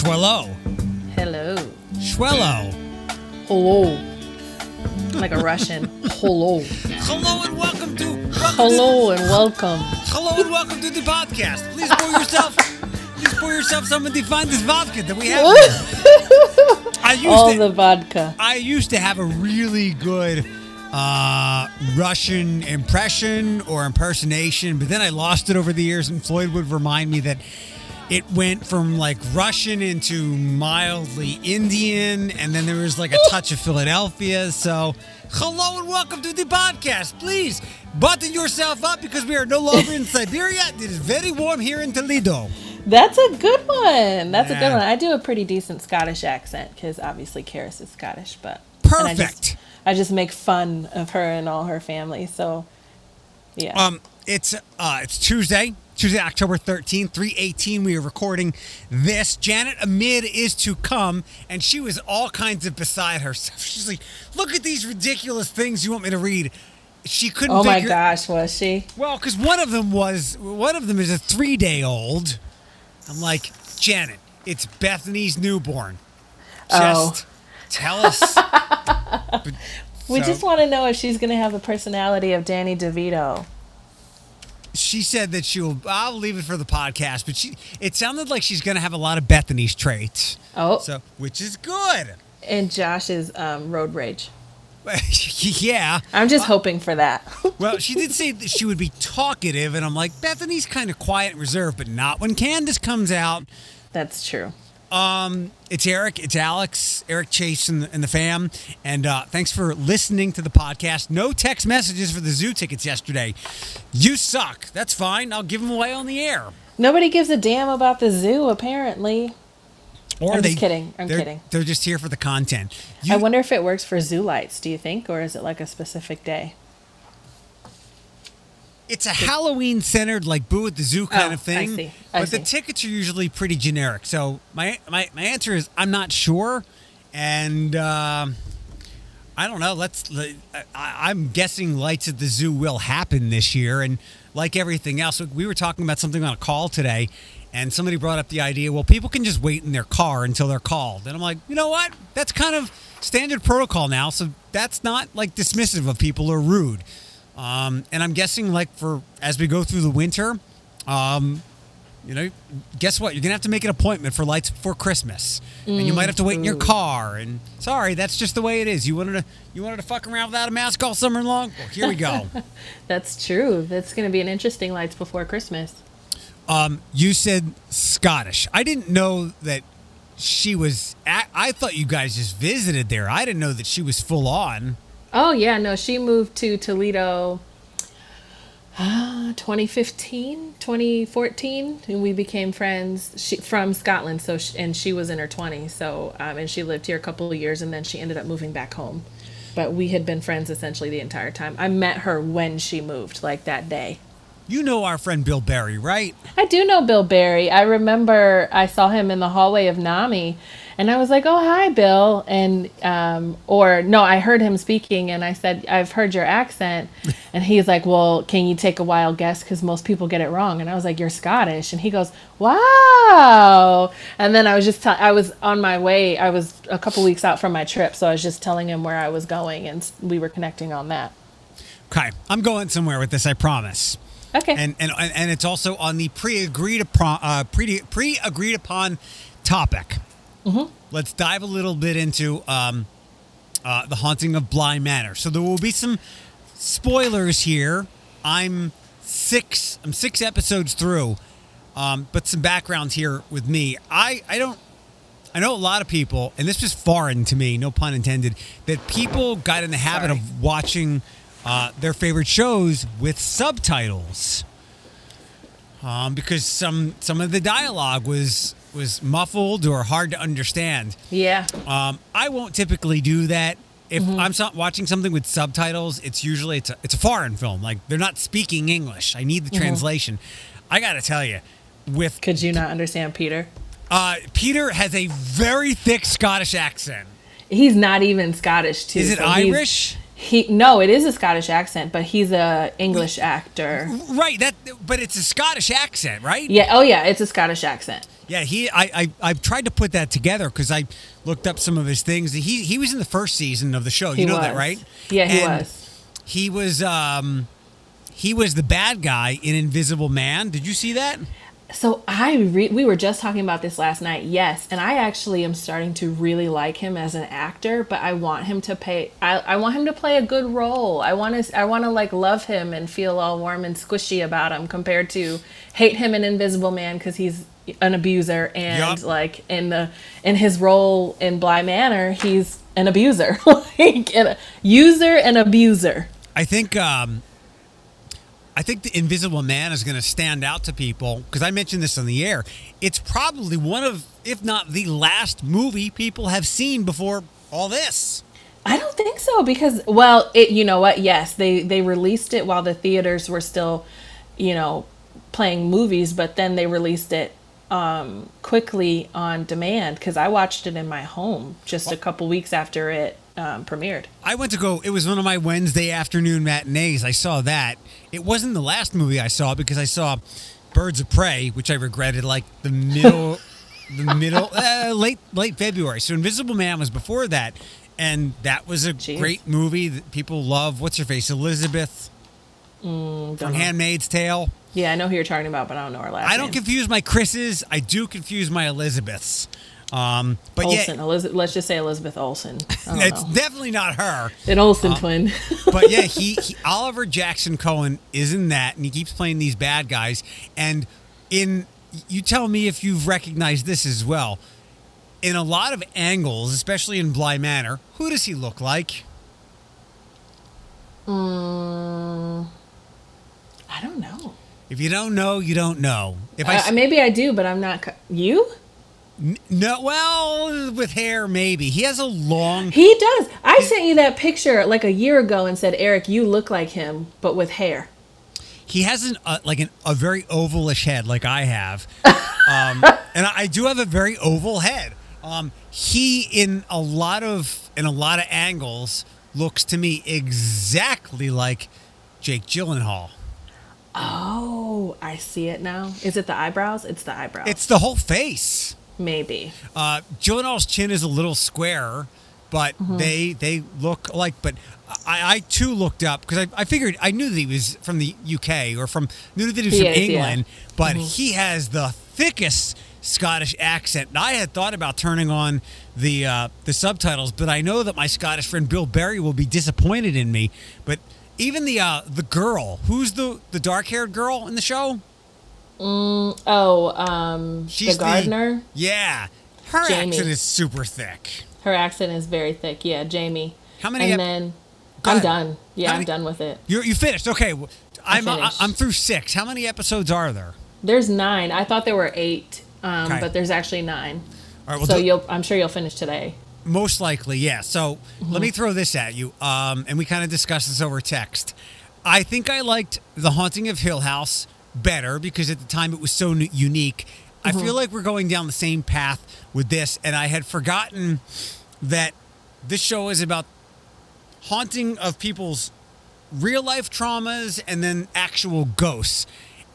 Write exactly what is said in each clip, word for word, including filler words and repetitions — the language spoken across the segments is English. Schwello. Hello. Schwello. Hello. Like a Russian. Hello. Hello and welcome to... Welcome Hello to, and welcome. Hello and welcome to the podcast. Please pour yourself... Please pour yourself some and define this vodka that we have here. I used All to, the vodka. I used to have a really good... Uh, Russian impression or impersonation, but then I lost it over the years, and Floyd would remind me that it went from like Russian into mildly Indian, and then there was like a touch of Philadelphia. So, hello and welcome to the podcast. Please button yourself up because we are no longer in Siberia. It is very warm here in Toledo. That's a good one. That's yeah. a good one. I do a pretty decent Scottish accent because obviously Karis is Scottish, but perfect. I just make fun of her and all her family. So, yeah. Um, it's uh, it's Tuesday, Tuesday, October thirteenth, three eighteen. We are recording this. Janet Amid is to come, and she was all kinds of beside herself. She's like, look at these ridiculous things you want me to read. She couldn't figure... Oh, my gosh, was she? Well, because one of them was, one of them is a three-day-old. I'm like, Janet, it's Bethany's newborn. Just... Oh. Tell us. But, we so. just want to know if she's going to have the personality of Danny DeVito. She said that she will. I'll leave it for the podcast, but she. It sounded like she's going to have a lot of Bethany's traits. Oh, so which is good. And Josh's um, road rage. Yeah, I'm just uh, hoping for that. Well, she did say that she would be talkative, and I'm like, Bethany's kind of quiet and reserved, but not when Candace comes out. That's true. Um, it's Eric, it's Alex, Eric Chase and the, and the fam, and uh, thanks for listening to the podcast. No text messages for the zoo tickets yesterday. You suck. That's fine. I'll give them away on the air. Nobody gives a damn about the zoo, apparently. Or I'm they, just kidding. I'm they're, kidding. They're just here for the content. You, I wonder if it works for zoo lights, do you think, or is it like a specific day? It's a Halloween-centered, like, Boo at the Zoo kind oh, of thing. I see. I but see. The tickets are usually pretty generic. So my my, my answer is I'm not sure. And uh, I don't know. Let's. Let, I, I'm guessing Lights at the Zoo will happen this year. And like everything else, we were talking about something on a call today, and somebody brought up the idea, well, people can just wait in their car until they're called. And I'm like, you know what? That's kind of standard protocol now. So that's not, like, dismissive of people or rude. Um, and I'm guessing, like, for as we go through the winter, um, you know, guess what? You're going to have to make an appointment for lights before Christmas. Mm. And you might have to wait in your car. And sorry, that's just the way it is. You wanted to you wanted to fuck around without a mask all summer long? Well, here we go. That's true. That's going to be an interesting lights before Christmas. Um, you said Scottish. I didn't know that she was at, I thought you guys just visited there. I didn't know that she was full on. Oh, yeah. No, she moved to Toledo uh, twenty fifteen, twenty fourteen, and we became friends she, from Scotland. So, she, and she was in her twenties. So, um, and she lived here a couple of years, and then she ended up moving back home. But we had been friends essentially the entire time. I met her when she moved, like that day. You know our friend Bill Barry, right? I do know Bill Barry. I remember I saw him in the hallway of NAMI, and I was like, oh, hi, Bill. And um, or no, I heard him speaking, and I said, I've heard your accent. And he's like, well, can you take a wild guess? Because most people get it wrong. And I was like, you're Scottish. And he goes, wow. And then I was just, t- I was on my way. I was a couple weeks out from my trip. So I was just telling him where I was going, and we were connecting on that. Okay. I'm going somewhere with this, I promise. Okay. And and and it's also on the pre-agreed upon, uh, pre pre-agreed upon topic. Mm-hmm. Let's dive a little bit into um, uh, The Haunting of Bly Manor. So there will be some spoilers here. I'm six. I'm six episodes through, um, but some background here with me. I I don't. I know a lot of people, and this was foreign to me. No pun intended. That people got in the habit Sorry. of watching. Uh, their favorite shows with subtitles, um, because some some of the dialogue was was muffled or hard to understand. Yeah. Um, I won't typically do that. If mm-hmm. I'm so- watching something with subtitles, it's usually it's a, it's a foreign film. Like they're not speaking English. I need the mm-hmm. translation. I gotta tell you, with could you not understand Peter? Uh, Peter has a very thick Scottish accent. He's not even Scottish, too. Is it so Irish? He no, it is a Scottish accent, but he's a English actor. Right, that but it's a Scottish accent, right? Yeah, oh yeah, it's a Scottish accent. Yeah, he. I, I. I've tried to put that together because I looked up some of his things. He. He was in the first season of the show. You know that, right? Yeah, he was. He was. Um, he was the bad guy in Invisible Man. Did you see that? So I. Re- we were just talking about this last night. Yes, and I actually am starting to really like him as an actor. But I want him to pay. I. I want him to play a good role. I want to. I want to like love him and feel all warm and squishy about him compared to hate him in Invisible Man because he's an abuser, and yep. like in the in his role in Bly Manor, he's an abuser, like a user and abuser. I think um, I think the Invisible Man is going to stand out to people because I mentioned this on the air. It's probably one of, if not the last movie people have seen before all this. I don't think so because, well, it you know what? Yes, they they released it while the theaters were still, you know, playing movies, but then they released it um quickly on demand because I watched it in my home just a couple weeks after it um premiered. I went to go, it was one of my Wednesday afternoon matinees. I saw that. It wasn't the last movie I saw because I saw Birds of Prey, which I regretted like the middle the middle uh, late late February. So Invisible Man was before that, and that was a Jeez. great movie that people love. What's her face? Elizabeth mm, from Handmaid's Tale. Yeah, I know who you're talking about, but I don't know her last name. I don't name. confuse my Chris's. I do confuse my Elizabeths. Um, but Olsen, yeah, Elizabeth, let's just say Elizabeth Olsen. It's know. definitely not her. An Olsen um, twin. But yeah, he, he Oliver Jackson Cohen is in that, and he keeps playing these bad guys. And in you tell me if you've recognized this as well. In a lot of angles, especially in Bly Manor, who does he look like? Mm, I don't know. If you don't know, you don't know. If I uh, maybe I do, but I'm not. Co- you? N- no. Well, with hair, maybe he has a long. He does. I he, sent you that picture like a year ago and said, "Eric, you look like him, but with hair." He has an uh, like an, a very ovalish head, like I have, um, and I do have a very oval head. Um, he in a lot of in a lot of angles looks to me exactly like Jake Gyllenhaal. Oh, I see it now. Is it the eyebrows? It's the eyebrows. It's the whole face. Maybe. Uh, Gyllenhaal's chin is a little squarer, but mm-hmm. they they look alike. But I, I too looked up because I, I figured I knew that he was from the U K or from knew that he was he from is, England, yeah. but mm-hmm. he has the thickest Scottish accent. And I had thought about turning on the uh, the subtitles, but I know that my Scottish friend Bill Barry will be disappointed in me. But even the uh, the girl, who's the, the dark-haired girl in the show? Mm, oh, um, She's the gardener? The, yeah. Her Jamie. accent is super thick. Her accent is very thick, yeah, Jamie. How many? And ep- then Go I'm ahead. done. Yeah, many, I'm done with it. You're, you finished. Okay. Well, I'm, finished. I, I'm through six. How many episodes are there? There's nine. I thought there were eight, um, okay. but there's actually nine. All right, well, so do- you'll, I'm sure you'll finish today. Most likely, yeah. So mm-hmm. let me throw this at you, um, and we kind of discussed this over text. I think I liked The Haunting of Hill House better because at the time it was so n- unique. Mm-hmm. I feel like we're going down the same path with this, and I had forgotten that this show is about haunting of people's real-life traumas and then actual ghosts.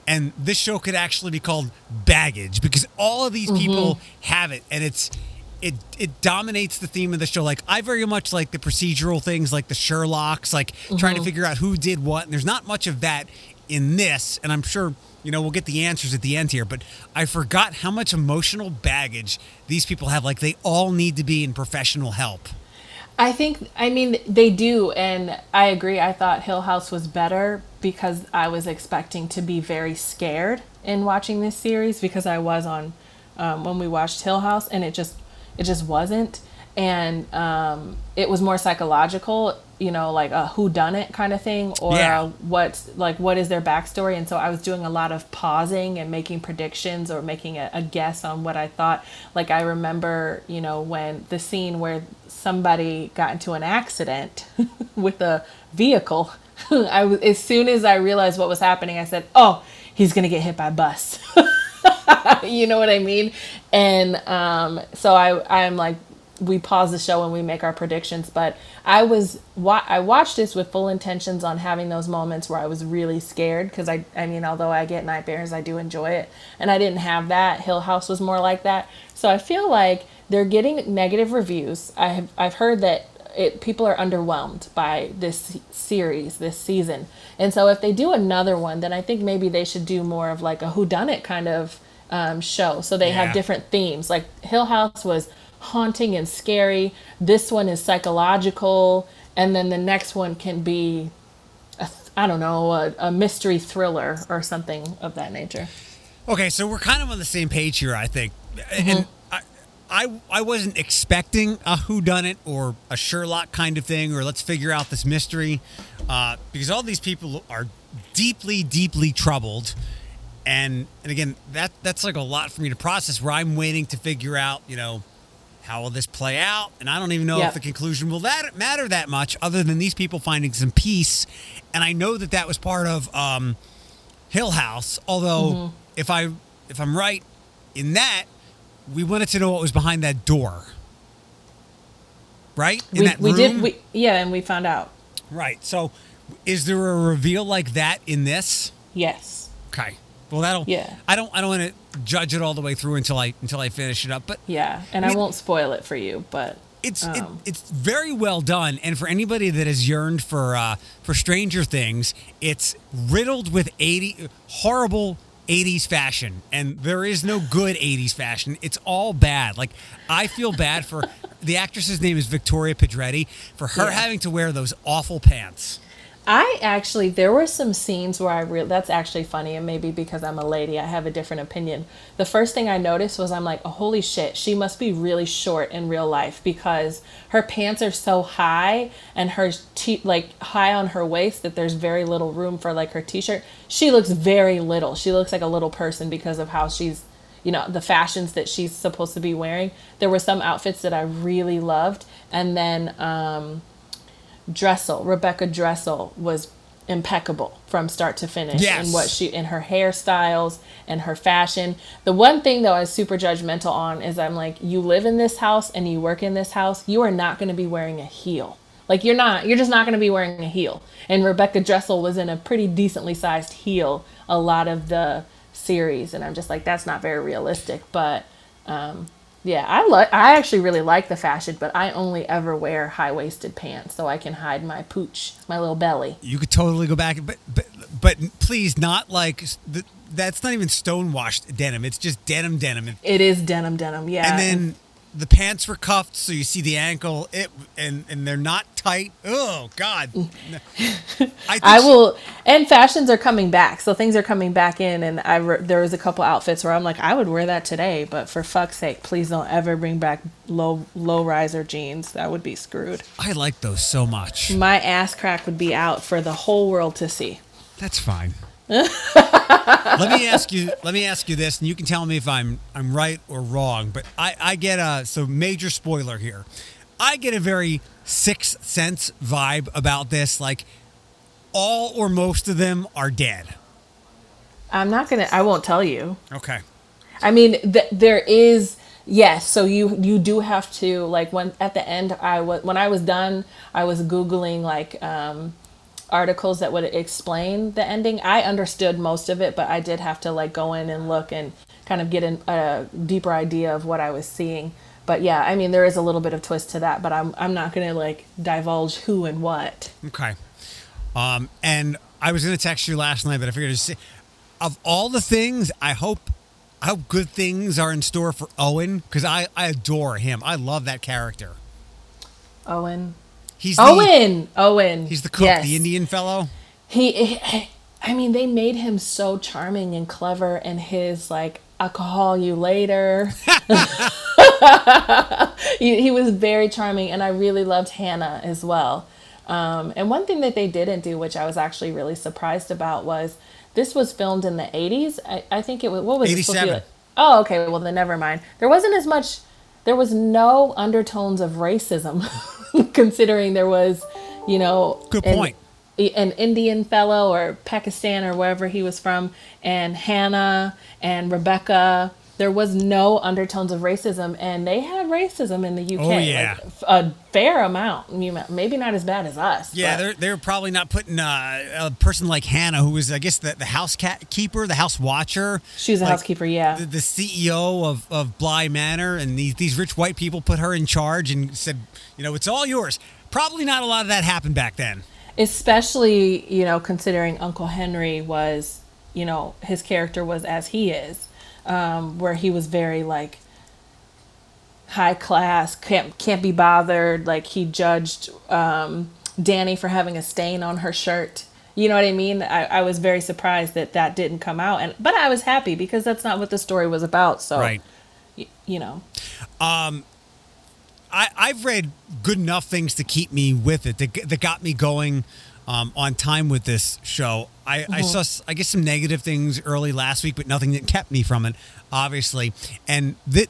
And this show could actually be called Baggage because all of these mm-hmm. people have it, and it's... It it dominates the theme of the show. Like, I very much like the procedural things, like the Sherlocks, like mm-hmm. trying to figure out who did what. And there's not much of that in this. And I'm sure, you know, we'll get the answers at the end here. But I forgot how much emotional baggage these people have. Like, they all need to be in professional help. I think, I mean, they do. And I agree. I thought Hill House was better because I was expecting to be very scared in watching this series because I was on um, when we watched Hill House, and it just... It just wasn't. And um, it was more psychological, you know, like a whodunit kind of thing or yeah. what's like, what is their backstory? And so I was doing a lot of pausing and making predictions or making a, a guess on what I thought. Like, I remember, you know, when the scene where somebody got into an accident with a vehicle, I was, as soon as I realized what was happening, I said, oh, he's going to get hit by a bus. You know what I mean? And um, so I, I'm like we pause the show and we make our predictions. But I was wa- I watched this with full intentions on having those moments where I was really scared, because I I mean, although I get nightmares, I do enjoy it, and I didn't have that. Hill House was more like that. So I feel like they're getting negative reviews. I have, I've heard that it, people are underwhelmed by this series, this season. And so if they do another one, then I think maybe they should do more of like a whodunit kind of um, show. So they yeah. have different themes. Like Hill House was haunting and scary. This one is psychological. And then the next one can be, a, I don't know, a, a mystery thriller or something of that nature. Okay, so we're kind of on the same page here, I think. Mm-hmm. And I, I, I wasn't expecting a whodunit or a Sherlock kind of thing, or let's figure out this mystery, uh, because all these people are deeply, deeply troubled. And and again, that that's like a lot for me to process, where I'm waiting to figure out, you know, how will this play out? And I don't even know yep. if the conclusion will that matter that much, other than these people finding some peace. And I know that that was part of um, Hill House. Although, mm-hmm. if I if I'm right in that, we wanted to know what was behind that door, right? In we, that we room? did. We, yeah, and we found out. Right. So, is there a reveal like that in this? Yes. Okay. Well, that'll. Yeah. I don't. I don't want to judge it all the way through until I until I finish it up. But yeah, and I, mean, I won't spoil it for you. But it's um, it, it's very well done. And for anybody that has yearned for uh, for Stranger Things, it's riddled with eighty horrible eighties fashion, and there is no good eighties fashion. It's all bad. Like, I feel bad for the actress's name is Victoria Pedretti, for her yeah. having to wear those awful pants. I actually, there were some scenes where I re- that's actually funny, and maybe because I'm a lady, I have a different opinion. The first thing I noticed was, I'm like, oh, holy shit, she must be really short in real life, because her pants are so high and her t- like high on her waist that there's very little room for like her t-shirt. She looks very little. She looks like a little person because of how she's, you know, the fashions that she's supposed to be wearing. There were some outfits that I really loved, and then um Dressel, Rebecca Dressel was impeccable from start to finish. Yes. And what she, in her hairstyles and her fashion. The one thing though I was super judgmental on is, I'm like, you live in this house and you work in this house, you are not going to be wearing a heel. Like, you're not, you're just not going to be wearing a heel. And Rebecca Dressel was in a pretty decently sized heel a lot of the series. And I'm just like, that's not very realistic. But, um, yeah, I lo- I actually really like the fashion, but I only ever wear high-waisted pants so I can hide my pooch, my little belly. You could totally go back, but but, but please, not like, the, that's not even stonewashed denim. It's just denim denim. It is denim denim, yeah. And then the pants were cuffed, so you see the ankle, it and, and they're not tight. Oh, God. I, I will, and fashions are coming back, so things are coming back in, and I re, there was a couple outfits where I'm like, I would wear that today, but for fuck's sake, please don't ever bring back low low riser jeans. That would be screwed. I like those so much. My ass crack would be out for the whole world to see. That's fine. let me ask you let me ask you this, and you can tell me if I'm I'm right or wrong, but I, I get a so major spoiler here. I get a very Sixth Sense vibe about this, like all or most of them are dead. I'm not gonna I won't tell you. Okay. I mean, th- there is Yes, so you you do have to, like, when at the end I was when I was done, I was Googling like um articles that would explain the ending. I understood most of it, but I did have to like go in and look and kind of get a uh, deeper idea of what I was seeing. But yeah, I mean, there is a little bit of twist to that, but I'm I'm not going to like divulge who and what. Okay. Um, and I was going to text you last night, but I figured to see, of all the things, I hope I hope good things are in store for Owen, because I, I adore him. I love that character. Owen. He's Owen. The, Owen. He's the cook, yes. the Indian fellow. He, he, I mean, they made him so charming and clever, and his like, I'll call you later. he, he was very charming, and I really loved Hannah as well. Um, and one thing that they didn't do, which I was actually really surprised about, was this was filmed in the eighties. I, I think it was what was eighty-seven. It supposed to be? Oh, okay. Well, then never mind. There wasn't as much. There was no undertones of racism, considering there was, you know, good point. An, an Indian fellow or Pakistan or wherever he was from, and Hannah and Rebecca there was no undertones of racism, and they had racism in the U K. Oh, yeah. Like, a fair amount. Maybe not as bad as us. Yeah, they're, they're probably not putting uh, a person like Hannah, who was, I guess, the, the house cat keeper, the house watcher. She was a like, housekeeper, yeah. The, the C E O of, of Bly Manor, and these, these rich white people put her in charge and said, you know, it's all yours. Probably not a lot of that happened back then. Especially, you know, considering Uncle Henry was, you know, his character was as he is. Um, where he was very like high class, can't can't be bothered. Like he judged um, Danny for having a stain on her shirt. You know what I mean? I, I was very surprised that that didn't come out, and but I was happy because that's not what the story was about. So, right. y- you know, um, I I've read good enough things to keep me with it that that got me going. Um, on time with this show. I, mm-hmm. I saw, I guess, some negative things early last week, but nothing that kept me from it, obviously. And that,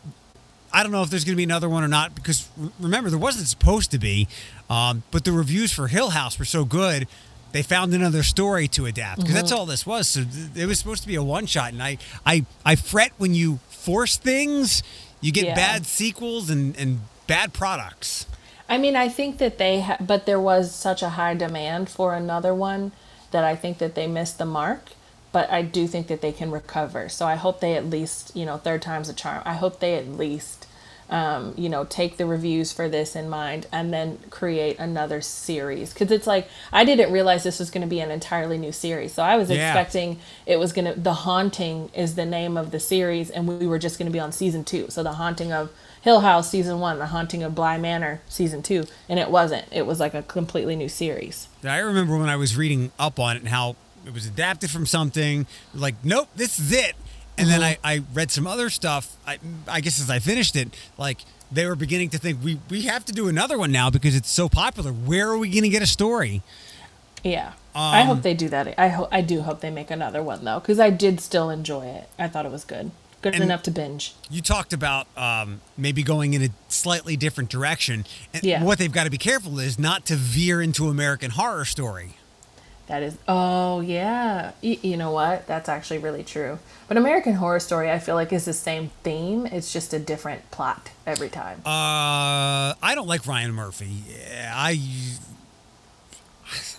I don't know if there's going to be another one or not, because remember, there wasn't supposed to be, um, but the reviews for Hill House were so good, they found another story to adapt, because mm-hmm. that's all this was. So th- it was supposed to be a one-shot, and I, I, I fret when you force things, you get yeah. bad sequels and, and bad products. I mean, I think that they, ha- but there was such a high demand for another one that I think that they missed the mark, but I do think that they can recover. So I hope they at least, you know, third time's a charm. I hope they at least, um, you know, take the reviews for this in mind and then create another series. Cause it's like, I didn't realize this was going to be an entirely new series. So I was yeah. expecting it was going to, The Haunting is the name of the series, and we were just going to be on season two. So The Haunting of Hill House season one, The Haunting of Bly Manor season two, and it wasn't. It was like a completely new series. I remember when I was reading up on it and how it was adapted from something, like, nope, this is it. And mm-hmm. then I, I read some other stuff, I, I guess as I finished it, like they were beginning to think, we, we have to do another one now because it's so popular. Where are we going to get a story? Yeah. Um, I hope they do that. I, ho- I do hope they make another one, though, because I did still enjoy it. I thought it was good. Good and enough to binge. You talked about um, maybe going in a slightly different direction. And yeah. what they've got to be careful is not to veer into American Horror Story. That is, oh, yeah. Y- you know what? That's actually really true. But American Horror Story, I feel like, is the same theme. It's just a different plot every time. Uh, I don't like Ryan Murphy. Yeah, I,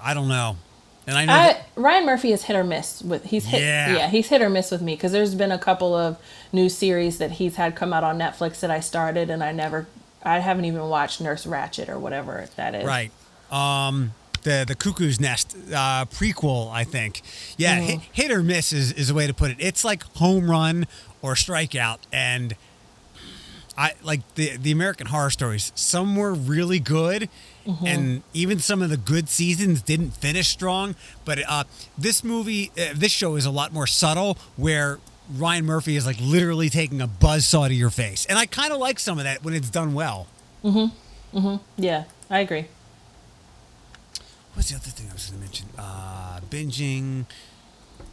I don't know. And I know I, that- Ryan Murphy is hit or miss with he's hit yeah, yeah he's hit or miss with me, because there's been a couple of new series that he's had come out on Netflix that I started and I never I haven't even watched Nurse Ratched or whatever that is. Right. Um the the Cuckoo's Nest uh, prequel, I think. Yeah, mm. hit, hit or miss is is a way to put it. It's like home run or strikeout, and I like the the American Horror Stories. Some were really good. Mm-hmm. And even some of the good seasons didn't finish strong. But uh, this movie, uh, this show is a lot more subtle, where Ryan Murphy is like literally taking a buzzsaw to your face. And I kind of like some of that when it's done well. Mm-hmm. Mm-hmm. Yeah, I agree. What's the other thing I was going to mention? Uh, binging.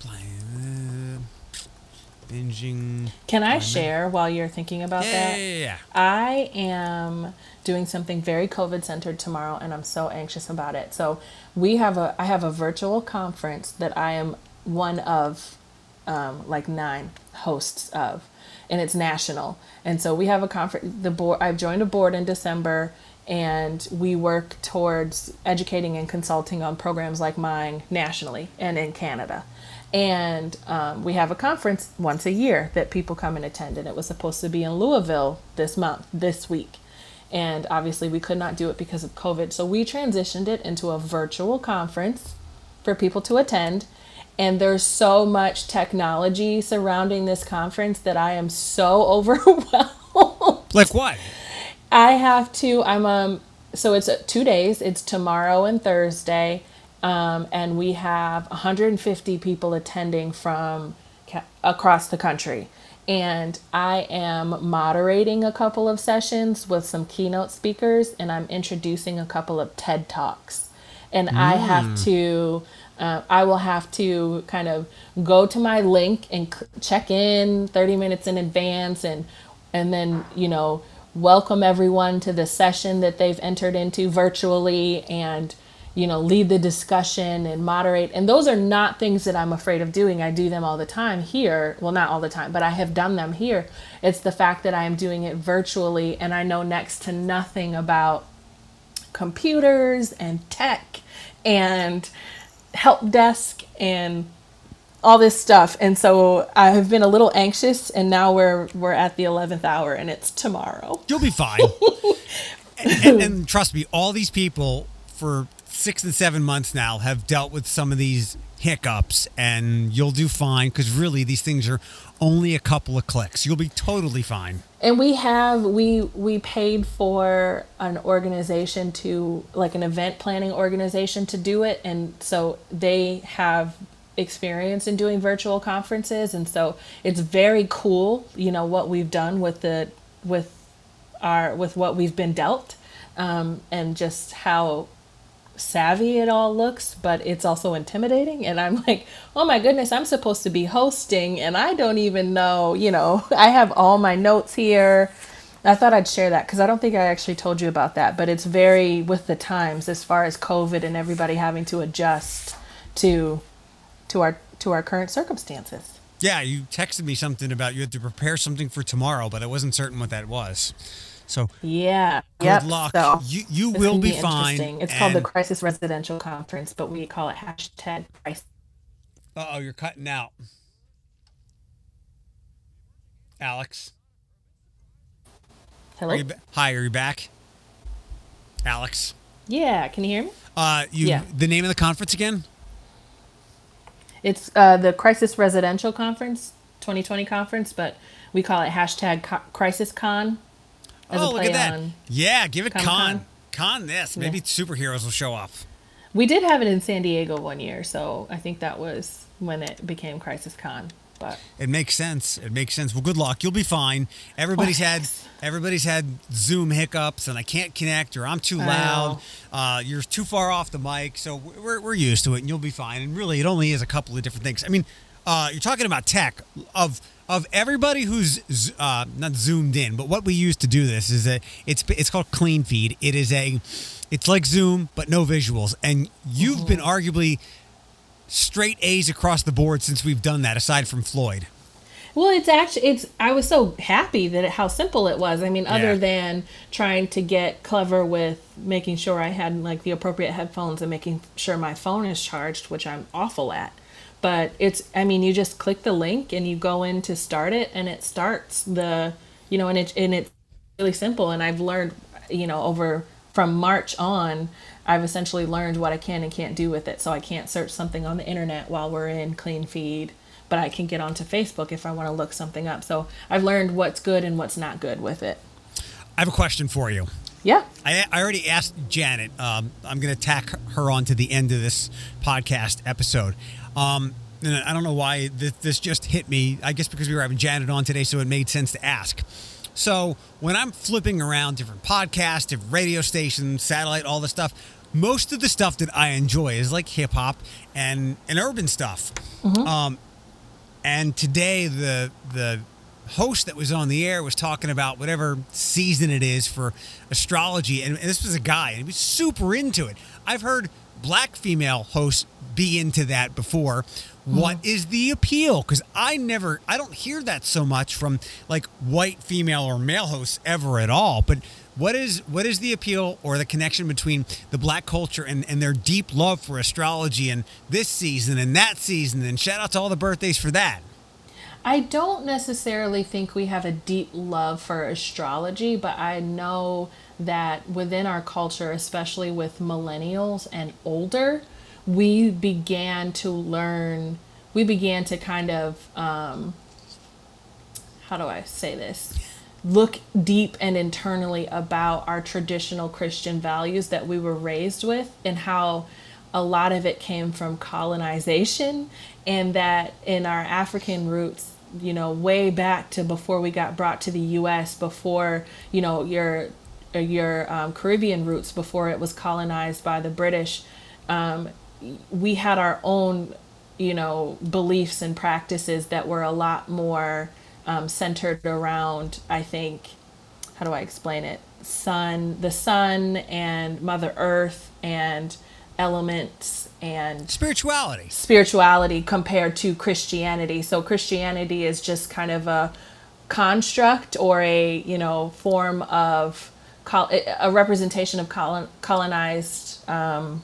Blind, uh, binging. Can I share while you're thinking about yeah, that? Yeah, yeah, yeah. I am... doing something very COVID centered tomorrow, and I'm so anxious about it. So we have a, I have a virtual conference that I am one of um, like nine hosts of, and it's national. And so we have a conference, the board, I've joined a board in December, and we work towards educating and consulting on programs like mine nationally and in Canada. And um, we have a conference once a year that people come and attend, and it was supposed to be in Louisville this month, this week. And obviously we could not do it because of COVID. So we transitioned it into a virtual conference for people to attend. And there's so much technology surrounding this conference that I am so overwhelmed. Like what? I have to, I'm, um, so it's two days. It's tomorrow and Thursday. Um, and we have one hundred fifty people attending from ca- across the country. And I am moderating a couple of sessions with some keynote speakers, and I'm introducing a couple of TED Talks. And mm. I have to, uh, I will have to kind of go to my link and c- check in thirty minutes in advance, and and then, you know, welcome everyone to the session that they've entered into virtually, and you know, lead the discussion and moderate. And those are not things that I'm afraid of doing. I do them all the time here. Well, not all the time, but I have done them here. It's the fact that I am doing it virtually and I know next to nothing about computers and tech and help desk and all this stuff. And so I have been a little anxious, and now we're we're at the eleventh hour and it's tomorrow. You'll be fine. and, and, and trust me, all these people for six and seven months now have dealt with some of these hiccups, and you'll do fine, because really these things are only a couple of clicks. You'll be totally fine. And we have, we we paid for an organization to, like an event planning organization to do it. And so they have experience in doing virtual conferences. And so it's very cool, you know, what we've done with the, with our, with what we've been dealt, um, and just how savvy it all looks, but it's also intimidating. And I'm like, oh my goodness, I'm supposed to be hosting and I don't even know, you know, I have all my notes here. I thought I'd share that because I don't think I actually told you about that, but it's very with the times as far as COVID and everybody having to adjust to to our to our current circumstances. Yeah, you texted me something about you had to prepare something for tomorrow, but I wasn't certain what that was. So yeah, good yep. luck. So, you you will be, be fine. It's and... called the Crisis Residential Conference, but we call it hashtag Crisis. Uh-oh, you're cutting out. Alex? Hello? Are you ba- Hi, are you back? Alex? Yeah, can you hear me? Uh, you. Yeah. The name of the conference again? It's uh, the Crisis Residential Conference, twenty twenty conference, but we call it hashtag co- CrisisCon. As oh, look at that. Yeah, give it Con. Con, Con this. Maybe yeah. superheroes will show off. We did have it in San Diego one year, so I think that was when it became Crisis Con. But it makes sense. It makes sense. Well, good luck. You'll be fine. Everybody's oh, had everybody's had Zoom hiccups, and I can't connect, or I'm too loud. Uh, you're too far off the mic, so we're we're used to it, and you'll be fine. And really, it only is a couple of different things. I mean, uh, you're talking about tech of. Of everybody who's uh, not zoomed in, but what we use to do this is that it's it's called Clean Feed. It is a, it's like Zoom but no visuals. And you've mm-hmm. been arguably straight A's across the board since we've done that, aside from Floyd. Well, it's actually it's. I was so happy that it, how simple it was. I mean, other yeah. than trying to get clever with making sure I had like the appropriate headphones and making sure my phone is charged, which I'm awful at. But it's, I mean, you just click the link and you go in to start it and it starts the, you know, and, it, and it's really simple. And I've learned, you know, over from March on, I've essentially learned what I can and can't do with it. So I can't search something on the internet while we're in Clean Feed, but I can get onto Facebook if I want to look something up. So I've learned what's good and what's not good with it. I have a question for you. Yeah. I, I already asked Janet. Um, I'm going to tack her on to the end of this podcast episode. Um, and I don't know why this, this just hit me. I guess because we were having Janet on today, so it made sense to ask. So when I'm flipping around different podcasts, different radio stations, satellite, all this stuff, most of the stuff that I enjoy is like hip hop and, and urban stuff. Mm-hmm. Um, and today the the host that was on the air was talking about whatever season it is for astrology, and, and this was a guy, and he was super into it. I've heard black female hosts be into that before. What mm-hmm. is the appeal? Because I never, I don't hear that so much from like white female or male hosts ever at all. But what is what is the appeal or the connection between the black culture and, and their deep love for astrology and this season and that season? And shout out to all the birthdays for that. I don't necessarily think we have a deep love for astrology, but I know that within our culture, especially with millennials and older, we began to learn, we began to kind of, um, how do I say this? Look deep and internally about our traditional Christian values that we were raised with and how a lot of it came from colonization, and that in our African roots, you know, way back to before we got brought to the U S, before, you know, your, your um, Caribbean roots, before it was colonized by the British, um, we had our own, you know, beliefs and practices that were a lot more um, centered around, I think, how do I explain it? Sun, the sun and Mother Earth and elements and spirituality spirituality compared to Christianity. So Christianity is just kind of a construct or a, you know, form of col a representation of colon colonized um,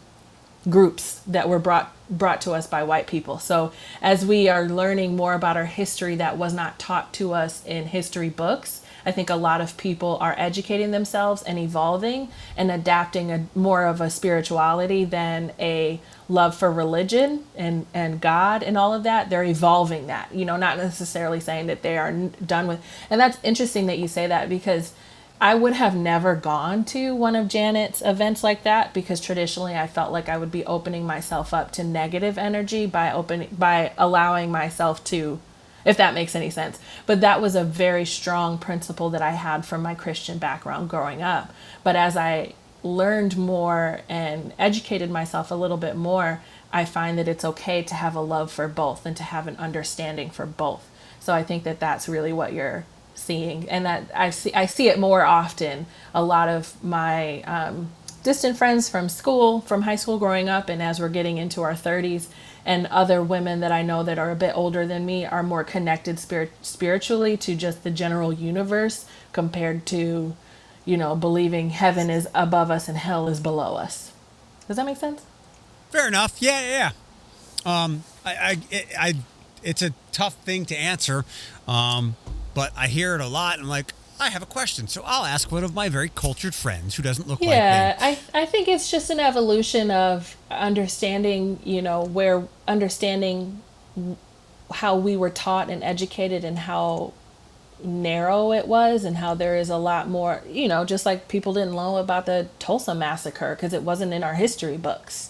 groups that were brought brought to us by white people. So as we are learning more about our history that was not taught to us in history books, I think a lot of people are educating themselves and evolving and adapting a more of a spirituality than a love for religion and, and God and all of that. They're evolving that, you know, not necessarily saying that they are done with. And that's interesting that you say that, because I would have never gone to one of Janet's events like that, because traditionally I felt like I would be opening myself up to negative energy by open by allowing myself to, if that makes any sense. But that was a very strong principle that I had from my Christian background growing up. But as I learned more and educated myself a little bit more, I find that it's okay to have a love for both and to have an understanding for both. So I think that that's really what you're seeing, and that I see I see it more often. A lot of my um, distant friends from school, from high school growing up, and as we're getting into our thirties, and other women that I know that are a bit older than me are more connected spirit spiritually to just the general universe compared to, you know, believing heaven is above us and hell is below us. Does that make sense? Fair enough. Yeah, yeah. Um, I, I, I, it's a tough thing to answer. Um, But I hear it a lot, and I'm like, I have a question, so I'll ask one of my very cultured friends who doesn't look yeah, like me. Yeah, I, I think it's just an evolution of understanding, you know, where understanding how we were taught and educated and how narrow it was, and how there is a lot more, you know, just like people didn't know about the Tulsa massacre because it wasn't in our history books,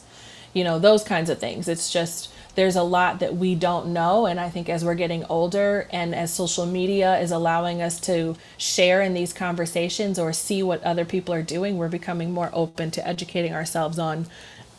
you know, those kinds of things. It's just, there's a lot that we don't know. And I think as we're getting older and as social media is allowing us to share in these conversations or see what other people are doing, we're becoming more open to educating ourselves on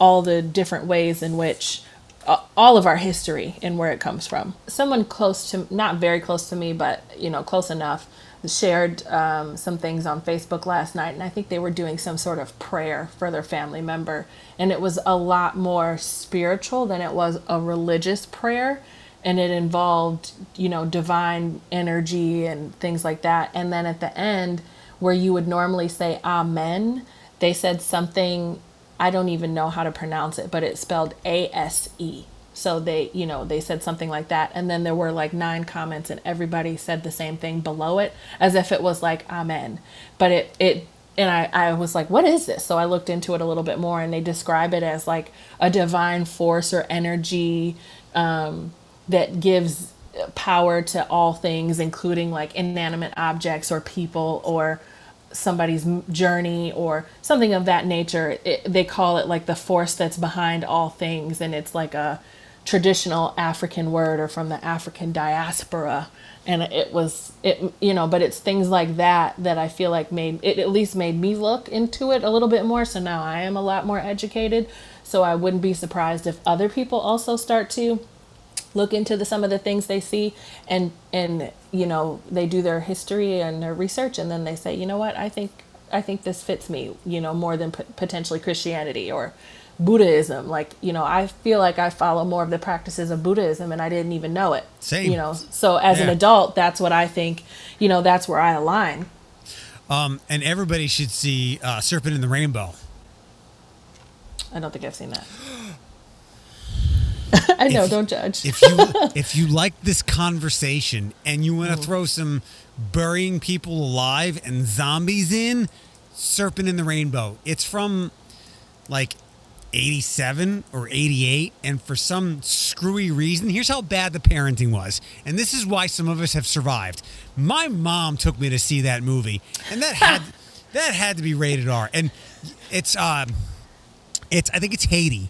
all the different ways in which uh, all of our history and where it comes from. Someone close to, not very close to me, but, you know, close enough, shared um, some things on Facebook last night, and I think they were doing some sort of prayer for their family member, and it was a lot more spiritual than it was a religious prayer, and it involved, you know, divine energy and things like that. And then at the end, where you would normally say amen, they said something, I don't even know how to pronounce it, but it's spelled A S E. So they, you know, they said something like that. And then there were like nine comments, and everybody said the same thing below it as if it was like, amen. But it, it, and I, I was like, what is this? So I looked into it a little bit more, and they describe it as like a divine force or energy um, that gives power to all things, including like inanimate objects or people or somebody's journey or something of that nature. It, they call it like the force that's behind all things. And it's like a traditional African word or from the African diaspora, and it was it you know but it's things like that that I feel like made it at least made me look into it a little bit more. So now I am a lot more educated, so I wouldn't be surprised if other people also start to look into the, some of the things they see, and and you know, they do their history and their research, and then they say, you know what, I think I think this fits me, you know, more than p potentially Christianity or Buddhism. Like, you know, I feel like I follow more of the practices of Buddhism, and I didn't even know it. Same. You know, so as yeah. an adult, that's what I think, you know, that's where I align. Um, and everybody should see uh, Serpent in the Rainbow. I don't think I've seen that. I know, if, don't judge. if you if you like this conversation and you want to mm. throw some burying people alive and zombies in, Serpent in the Rainbow. It's from like eighty-seven or eighty-eight, and for some screwy reason, here's how bad the parenting was, and this is why some of us have survived. My mom took me to see that movie, and that had that had to be rated R, and it's um it's I think it's Haiti.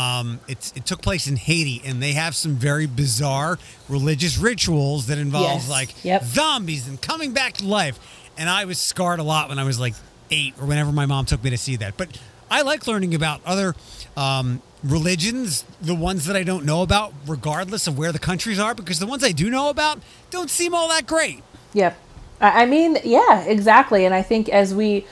Um, it's, it took place in Haiti, and they have some very bizarre religious rituals that involve yes. like yep. zombies and coming back to life, and I was scarred a lot when I was like eight or whenever my mom took me to see that. But I like learning about other um, religions, the ones that I don't know about, regardless of where the countries are, because the ones I do know about don't seem all that great. Yep. I mean, yeah, exactly. And I think as we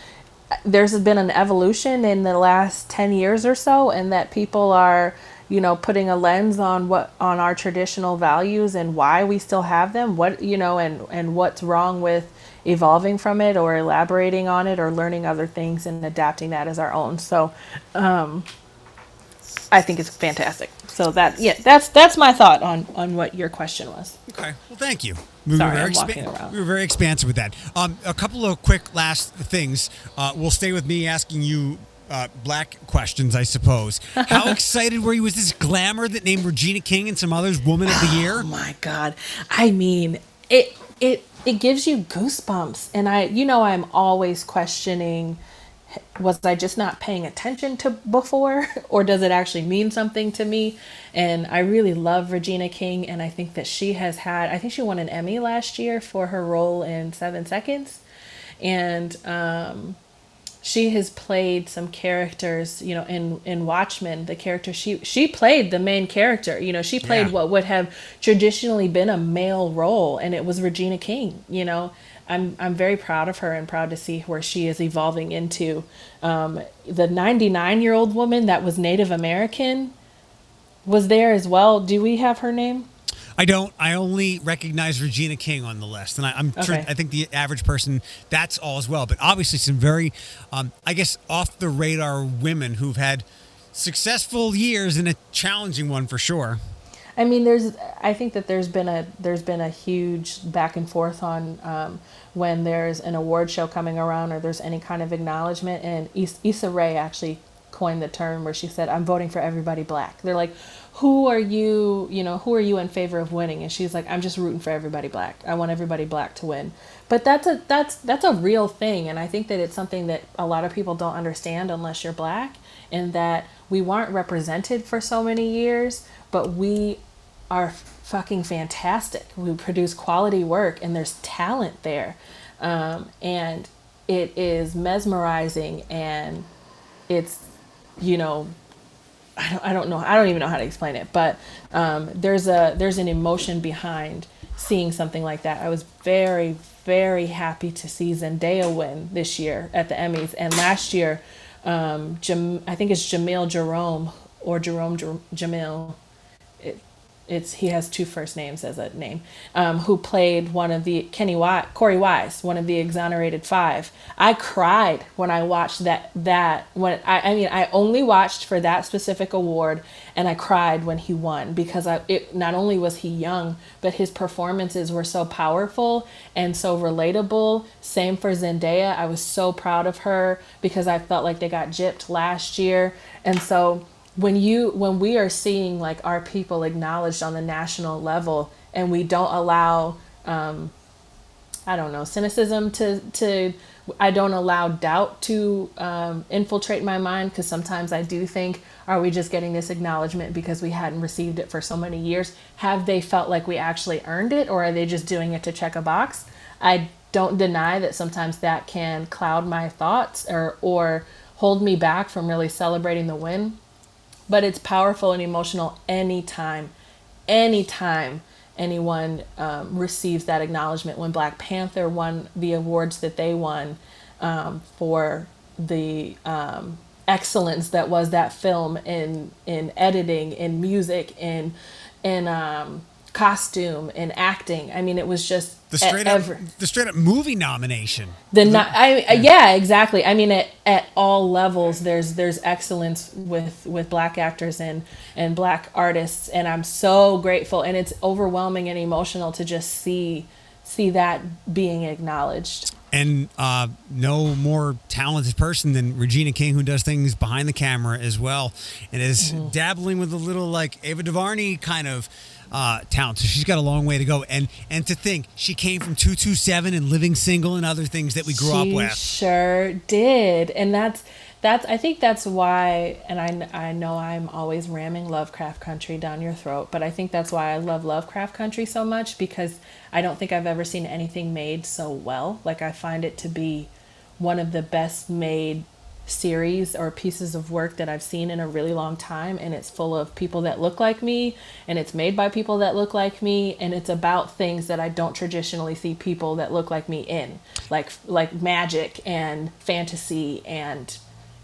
there's been an evolution in the last ten years or so, and that people are, you know, putting a lens on what, on our traditional values and why we still have them, what, you know, and, and what's wrong with evolving from it or elaborating on it or learning other things and adapting that as our own. So, um, I think it's fantastic. So that, yeah, that's, that's my thought on, on what your question was. Okay. Well, thank you. We Sorry, were, very we were very expansive with that. Um, a couple of quick last things. Uh, we'll stay with me asking you uh, black questions, I suppose. How excited were you? Was this glamour that named Regina King and some others Woman of the Year? Oh my God. I mean, it it it gives you goosebumps. And I, you know, I'm always questioning, was I just not paying attention to before, or does it actually mean something to me? And I really love Regina King, and I think that she has had, I think she won an Emmy last year for her role in Seven Seconds. And um, she has played some characters, you know, in, in Watchmen, the character, she, she played the main character, you know, she played yeah. what would have traditionally been a male role, and it was Regina King, you know. I'm I'm very proud of her and proud to see where she is evolving into. Um, the ninety-nine-year-old woman that was Native American was there as well. Do we have her name? I don't. I only recognize Regina King on the list, and I, I'm okay. sure, I think the average person, that's all as well. But obviously some very, um, I guess, off-the-radar women who've had successful years and a challenging one for sure. I mean, there's, I think that there's been a, there's been a huge back and forth on, um, when there's an award show coming around or there's any kind of acknowledgement, and Is- Issa Rae actually coined the term where she said, I'm voting for everybody black. They're like, who are you, you know, who are you in favor of winning? And she's like, I'm just rooting for everybody black. I want everybody black to win. But that's a, that's, that's a real thing. And I think that it's something that a lot of people don't understand unless you're black, and that we weren't represented for so many years, but we are fucking fantastic. We produce quality work, and there's talent there. Um, and it is mesmerizing, and it's, you know, I don't, I don't know. I don't even know how to explain it, but um, there's a, there's an emotion behind seeing something like that. I was very, very happy to see Zendaya win this year at the Emmys. And last year, um, Jam- I think it's Jamil Jerome or Jerome Jer- Jamil. It's he has two first names as a name, um, who played one of the Kenny Wise, Corey Wise, one of the Exonerated Five. I cried when I watched that, that when I, I mean, I only watched for that specific award, and I cried when he won, because I, it, not only was he young, but his performances were so powerful and so relatable. Same for Zendaya. I was so proud of her because I felt like they got gypped last year. And so when you, when we are seeing like our people acknowledged on the national level, and we don't allow, um, I don't know, cynicism to, to, I don't allow doubt to, um, infiltrate my mind. 'Cause sometimes I do think, are we just getting this acknowledgement because we hadn't received it for so many years? Have they felt like we actually earned it, or are they just doing it to check a box? I don't deny that sometimes that can cloud my thoughts or, or hold me back from really celebrating the win. But it's powerful and emotional anytime, anytime anyone um, receives that acknowledgement. When Black Panther won the awards that they won um, for the um, excellence that was that film in in editing, in music, in in um, costume, in acting. I mean, it was just the straight up every, the straight up movie nomination. The no, I, yeah, exactly. I mean, at, at all levels, there's there's excellence with with Black actors and and Black artists, and I'm so grateful. And it's overwhelming and emotional to just see see that being acknowledged. And uh, no more talented person than Regina King, who does things behind the camera as well, and is mm-hmm. dabbling with a little like Ava DuVernay kind of uh, talent. So she's got a long way to go. And and to think she came from two two seven and Living Single and other things that we grew she up with. Sure did. And that's that's I think that's why. And I I know I'm always ramming Lovecraft Country down your throat, but I think that's why I love Lovecraft Country so much, because I don't think I've ever seen anything made so well. Like, I find it to be one of the best made series or pieces of work that I've seen in a really long time, and it's full of people that look like me, and it's made by people that look like me, and it's about things that I don't traditionally see people that look like me in, like like magic and fantasy and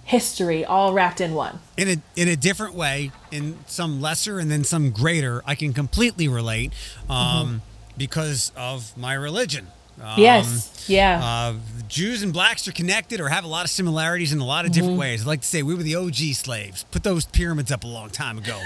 history all wrapped in one. In a in a different way, in some lesser and then some greater, I can completely relate um, mm-hmm. because of my religion. Um, yes. Yeah. Uh, Jews and blacks are connected or have a lot of similarities in a lot of different mm-hmm. ways. I like to say we were the O G slaves. Put those pyramids up a long time ago.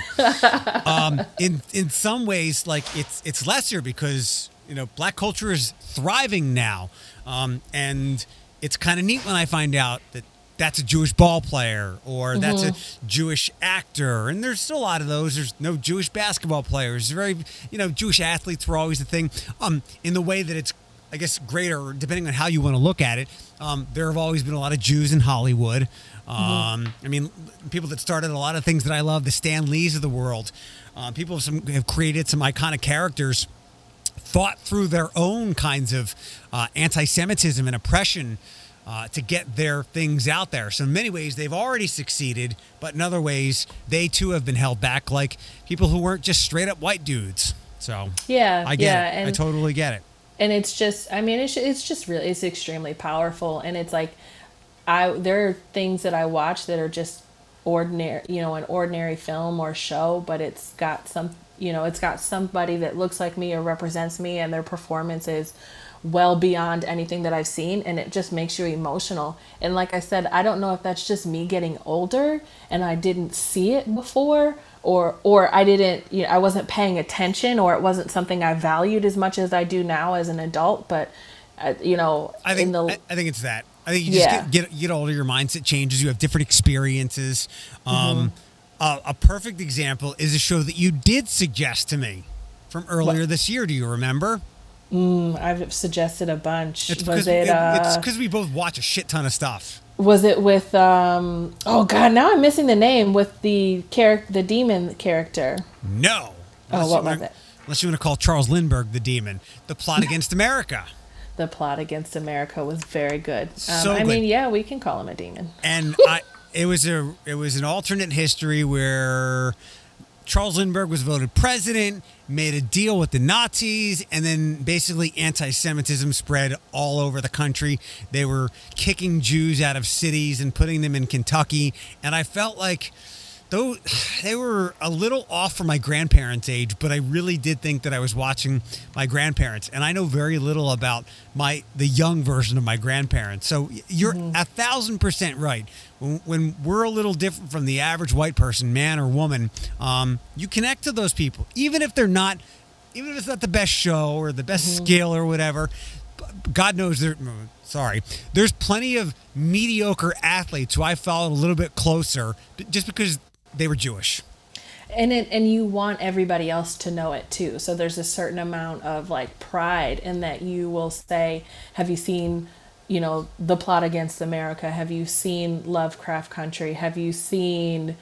um, in in some ways, like it's it's lesser because you know black culture is thriving now, um, and it's kind of neat when I find out that that's a Jewish ball player or mm-hmm. that's a Jewish actor, and there's still a lot of those. There's no Jewish basketball players. Very you know Jewish athletes were always the thing. Um, in the way that it's I guess greater, depending on how you want to look at it. Um, there have always been a lot of Jews in Hollywood. Um, mm-hmm. I mean, people that started a lot of things that I love, the Stan Lees of the world. Uh, people have, some, have created some iconic characters, thought through their own kinds of uh, anti-Semitism and oppression uh, to get their things out there. So in many ways, they've already succeeded, but in other ways, they too have been held back, like people who weren't just straight up white dudes. So yeah, I get yeah, it. And- I totally get it. And it's just, I mean, it's, it's just really, it's extremely powerful. And it's like, I, there are things that I watch that are just ordinary, you know, an ordinary film or show, but it's got some, you know, it's got somebody that looks like me or represents me, and their performance is well beyond anything that I've seen. And it just makes you emotional. And like I said, I don't know if that's just me getting older and I didn't see it before, or or I didn't, you know, I wasn't paying attention, or it wasn't something I valued as much as I do now as an adult. But, uh, you know, I think, in the, I, I think it's that. I think you just yeah. get, get, get older, your mindset changes, you have different experiences. Um, mm-hmm. uh, a perfect example is a show that you did suggest to me from earlier what? this year. Do you remember? Mm, I've suggested a bunch. It's because it, uh, we both watch a shit ton of stuff. Was it with, um, oh God, now I'm missing the name, with the character, the demon character. No. Unless oh, what was to, it? Unless you want to call Charles Lindbergh the demon. The Plot Against America. The Plot Against America was very good. Um, so I good. mean, yeah, we can call him a demon. And I, it was a, it was an alternate history where Charles Lindbergh was voted president, made a deal with the Nazis, and then basically anti-Semitism spread all over the country. They were kicking Jews out of cities and putting them in Kentucky. And I felt like, though, they were a little off for my grandparents' age, but I really did think that I was watching my grandparents. And I know very little about my the young version of my grandparents. So you're mm-hmm. a thousand percent right. When, when we're a little different from the average white person, man or woman, um, you connect to those people, even if they're not, even if it's not the best show or the best mm-hmm. skill or whatever. God knows there. Sorry, there's plenty of mediocre athletes who I followed a little bit closer just because they were Jewish. And it, and you want everybody else to know it too. So there's a certain amount of like pride in that. You will say, have you seen, you know, The Plot Against America? Have you seen Lovecraft Country? Have you seen,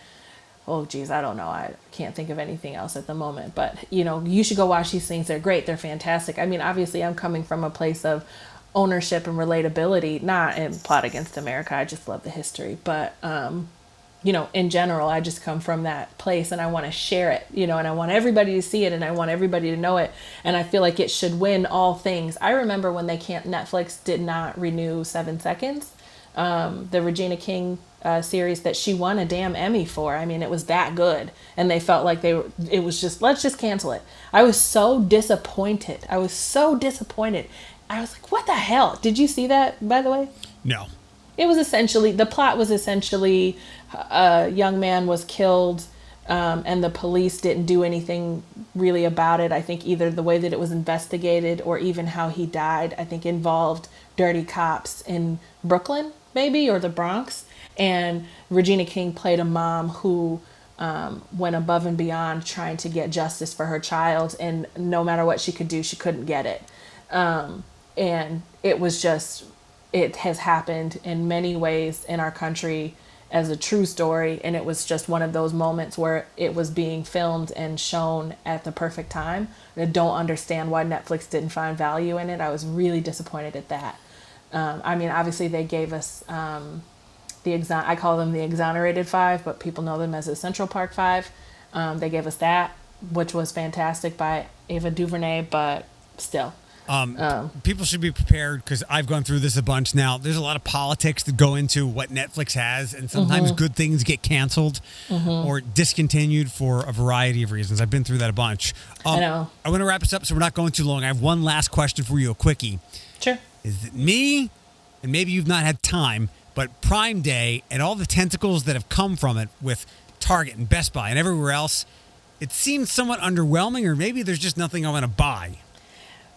oh geez, I don't know. I can't think of anything else at the moment, but you know, you should go watch these things. They're great. They're fantastic. I mean, obviously I'm coming from a place of ownership and relatability, not in Plot Against America. I just love the history, but, um, you know, in general, I just come from that place and I want to share it, you know, and I want everybody to see it and I want everybody to know it. And I feel like it should win all things. I remember when they can't, Netflix did not renew Seven Seconds, um, the Regina King uh, series that she won a damn Emmy for. I mean, it was that good. And they felt like they were, it was just, let's just cancel it. I was so disappointed. I was so disappointed. I was like, what the hell? Did you see that, by the way? No. It was essentially, the plot was essentially a young man was killed um, and the police didn't do anything really about it. I think either the way that it was investigated or even how he died, I think involved dirty cops in Brooklyn, maybe, or the Bronx. And Regina King played a mom who um, went above and beyond trying to get justice for her child. And no matter what she could do, she couldn't get it. Um, and it was just... It has happened in many ways in our country as a true story. And it was just one of those moments where it was being filmed and shown at the perfect time. I don't understand why Netflix didn't find value in it. I was really disappointed at that. Um, I mean, obviously they gave us um, the exon- I call them the Exonerated Five, but people know them as the Central Park Five. Um, they gave us that, which was fantastic, by Ava DuVernay, but still. Um, um, people should be prepared, because I've gone through this a bunch now. There's a lot of politics that go into what Netflix has, and sometimes mm-hmm. good things get canceled mm-hmm. or discontinued for a variety of reasons. I've been through that a bunch. Um, I know. I want to wrap us up so we're not going too long. I have one last question for you, a quickie. Sure. Is it me, and maybe you've not had time, but Prime Day and all the tentacles that have come from it with Target and Best Buy and everywhere else, it seems somewhat underwhelming, or maybe there's just nothing I want to buy.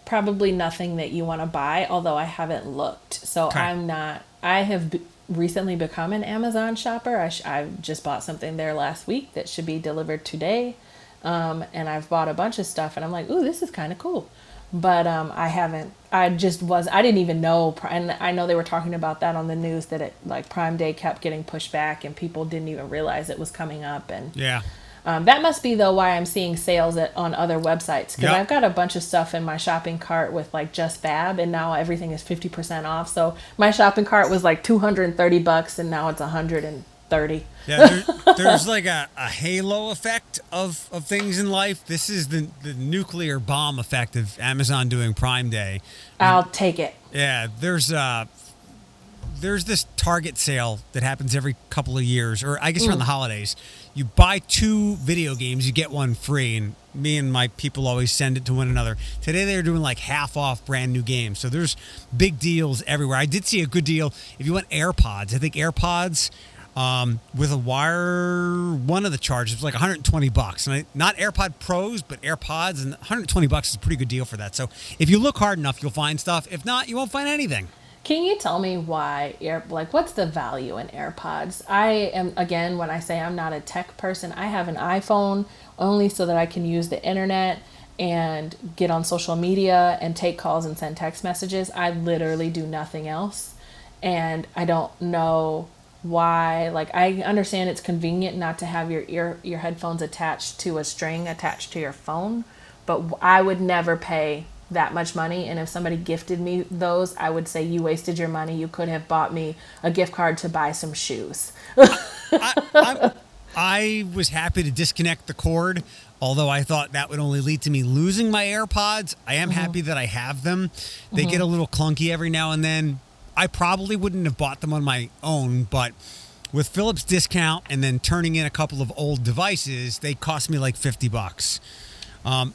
Probably nothing that you want to buy, although I haven't looked. So okay. I'm not, I have b- recently become an Amazon shopper. I, sh- I just bought something there last week that should be delivered today. Um, and I've bought a bunch of stuff and I'm like, ooh, this is kind of cool. But um, I haven't, I just was, I didn't even know. And I know they were talking about that on the news, that it, like, Prime Day kept getting pushed back and people didn't even realize it was coming up. And yeah. Um, that must be, though, why I'm seeing sales at, on other websites, because yep. I've got a bunch of stuff in my shopping cart with, like, Just Fab, and now everything is fifty percent off. So my shopping cart was like two hundred thirty bucks, and now it's one hundred thirty. Yeah, there, there's like a, a halo effect of, of things in life. This is the the nuclear bomb effect of Amazon doing Prime Day. I'll um, take it. Yeah, there's uh, there's this Target sale that happens every couple of years, or I guess mm. around the holidays. You buy two video games, you get one free, and me and my people always send it to one another. Today they're doing like half off brand new games. So there's big deals everywhere. I did see a good deal. If you want AirPods, I think AirPods um, with a wire, one of the charges was like one hundred twenty bucks. And I, not AirPod Pros, but AirPods, and one hundred twenty bucks is a pretty good deal for that. So if you look hard enough, you'll find stuff. If not, you won't find anything. Can you tell me why, Air, like, what's the value in AirPods? I am, again, when I say I'm not a tech person, I have an iPhone only so that I can use the internet and get on social media and take calls and send text messages. I literally do nothing else. And I don't know why, like, I understand it's convenient not to have your ear, your headphones attached to a string attached to your phone, but I would never pay that much money. And if somebody gifted me those, I would say, you wasted your money. You could have bought me a gift card to buy some shoes. I, I, I was happy to disconnect the cord, although I thought that would only lead to me losing my AirPods. I am mm-hmm. happy that I have them. They mm-hmm. get a little clunky every now and then. I probably wouldn't have bought them on my own, but with Philips discount and then turning in a couple of old devices, they cost me like fifty bucks. Um,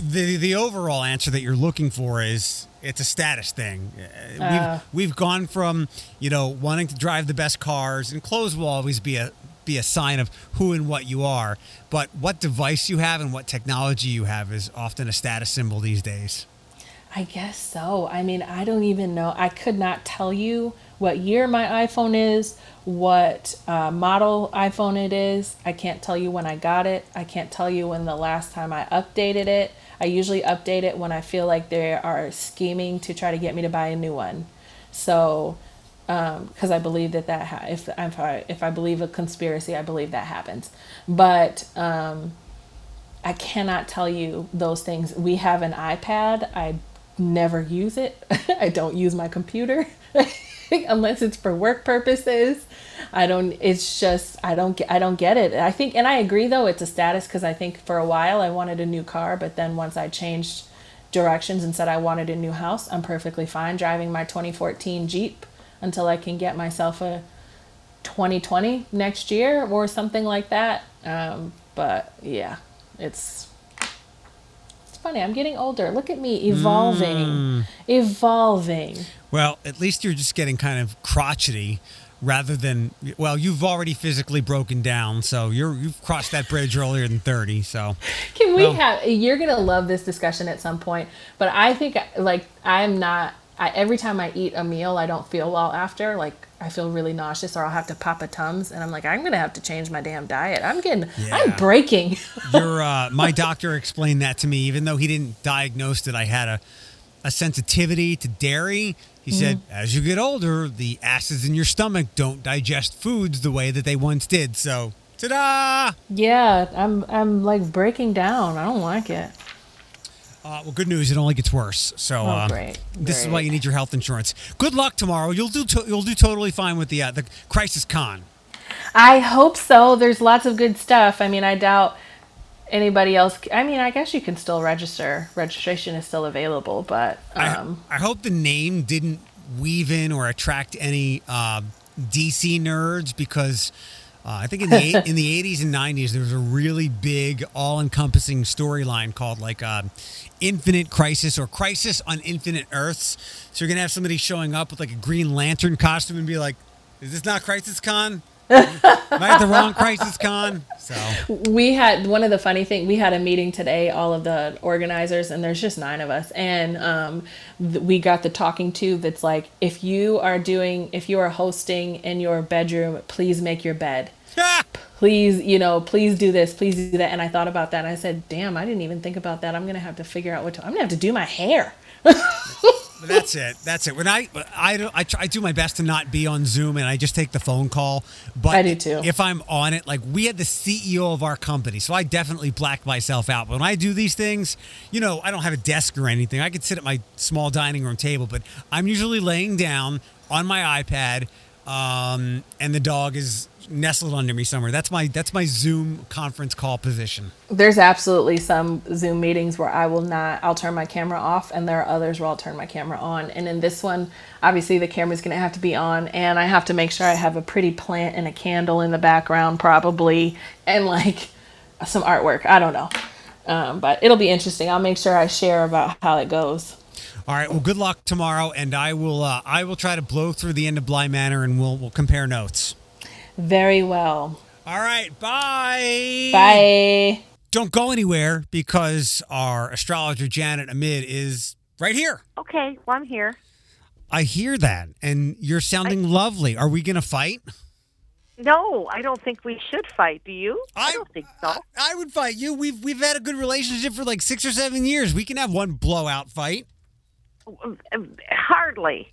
the the overall answer that you're looking for is it's a status thing. Uh, we've, we've gone from, you know, wanting to drive the best cars, and clothes will always be a be a sign of who and what you are. But what device you have and what technology you have is often a status symbol these days. I guess so. I mean, I don't even know. I could not tell you what year my iPhone is, what uh, model iPhone it is. I can't tell you when I got it. I can't tell you when the last time I updated it. I usually update it when I feel like they are scheming to try to get me to buy a new one. So, because um, I believe that that ha- if I'm if I believe a conspiracy, I believe that happens. But um, I cannot tell you those things. We have an iPad. I never use it. I don't use my computer. Unless it's for work purposes. I don't, it's just, I don't get, I don't get it. I think, and I agree though, it's a status, because I think for a while I wanted a new car, but then once I changed directions and said I wanted a new house, I'm perfectly fine driving my twenty fourteen Jeep until I can get myself a twenty twenty next year or something like that. Um, but yeah, it's, it's funny. I'm getting older. Look at me evolving, mm. evolving. Well, at least you're just getting kind of crotchety rather than, well, you've already physically broken down. So you're, you've crossed that bridge earlier than thirty. So can we well. have, you're going to love this discussion at some point, but I think like I'm not, I, every time I eat a meal, I don't feel well after, like I feel really nauseous or I'll have to pop a Tums and I'm like, I'm going to have to change my damn diet. I'm getting, yeah. I'm breaking. Your, uh, my doctor explained that to me, even though he didn't diagnose it. I had a, a sensitivity to dairy. He mm-hmm. said, as you get older, the acids in your stomach don't digest foods the way that they once did. So, ta-da! Yeah, I'm I'm like breaking down. I don't like it. Uh, well, good news, it only gets worse. So oh, uh, great. this great. is why you need your health insurance. Good luck tomorrow. You'll do to you'll do totally fine with the uh, the CrisisCon. I hope so. There's lots of good stuff. I mean, I doubt anybody else. I mean, I guess you can still register. Registration is still available, but um, I, I hope the name didn't weave in or attract any uh, D C nerds, because uh, I think in the eight, in the eighties and nineties there was a really big, all-encompassing storyline called like uh, Infinite Crisis or Crisis on Infinite Earths. So you're gonna have somebody showing up with like a Green Lantern costume and be like, "Is this not CrisisCon? Am I at the wrong CrisisCon?" So we had one of the funny things. We had a meeting today, all of the organizers, and there's just nine of us. And um, th we got the talking to that's like, if you are doing, if you are hosting in your bedroom, please make your bed. Please, you know, please do this, please do that. And I thought about that. And I said, damn, I didn't even think about that. I'm gonna have to figure out what to. I'm gonna have to do my hair. But that's it. That's it. When I I I, try, I do my best to not be on Zoom, and I just take the phone call. But I do too. If I'm on it, like we had the C E O of our company, so I definitely black myself out. But when I do these things, you know, I don't have a desk or anything. I could sit at my small dining room table, but I'm usually laying down on my iPad, um, and the dog is nestled under me somewhere. That's my that's my Zoom conference call position. There's absolutely some Zoom meetings where I will not, I'll turn my camera off, and there are others where I'll turn my camera on. And in this one, obviously the camera's going to have to be on, and I have to make sure I have a pretty plant and a candle in the background probably, and like some artwork. I don't know. Um, but it'll be interesting. I'll make sure I share about how it goes. All right. Well, good luck tomorrow, and I will uh, I will try to blow through the end of Bly Manor, and we'll we'll compare notes. Very well. All right. Bye. Bye. Don't go anywhere, because our astrologer, Janet Amid, is right here. Okay. Well, I'm here. I hear that. And you're sounding I... lovely. Are we going to fight? No, I don't think we should fight. Do you? I, I don't think so. I, I would fight you. We've, we've had a good relationship for like six or seven years. We can have one blowout fight. Hardly.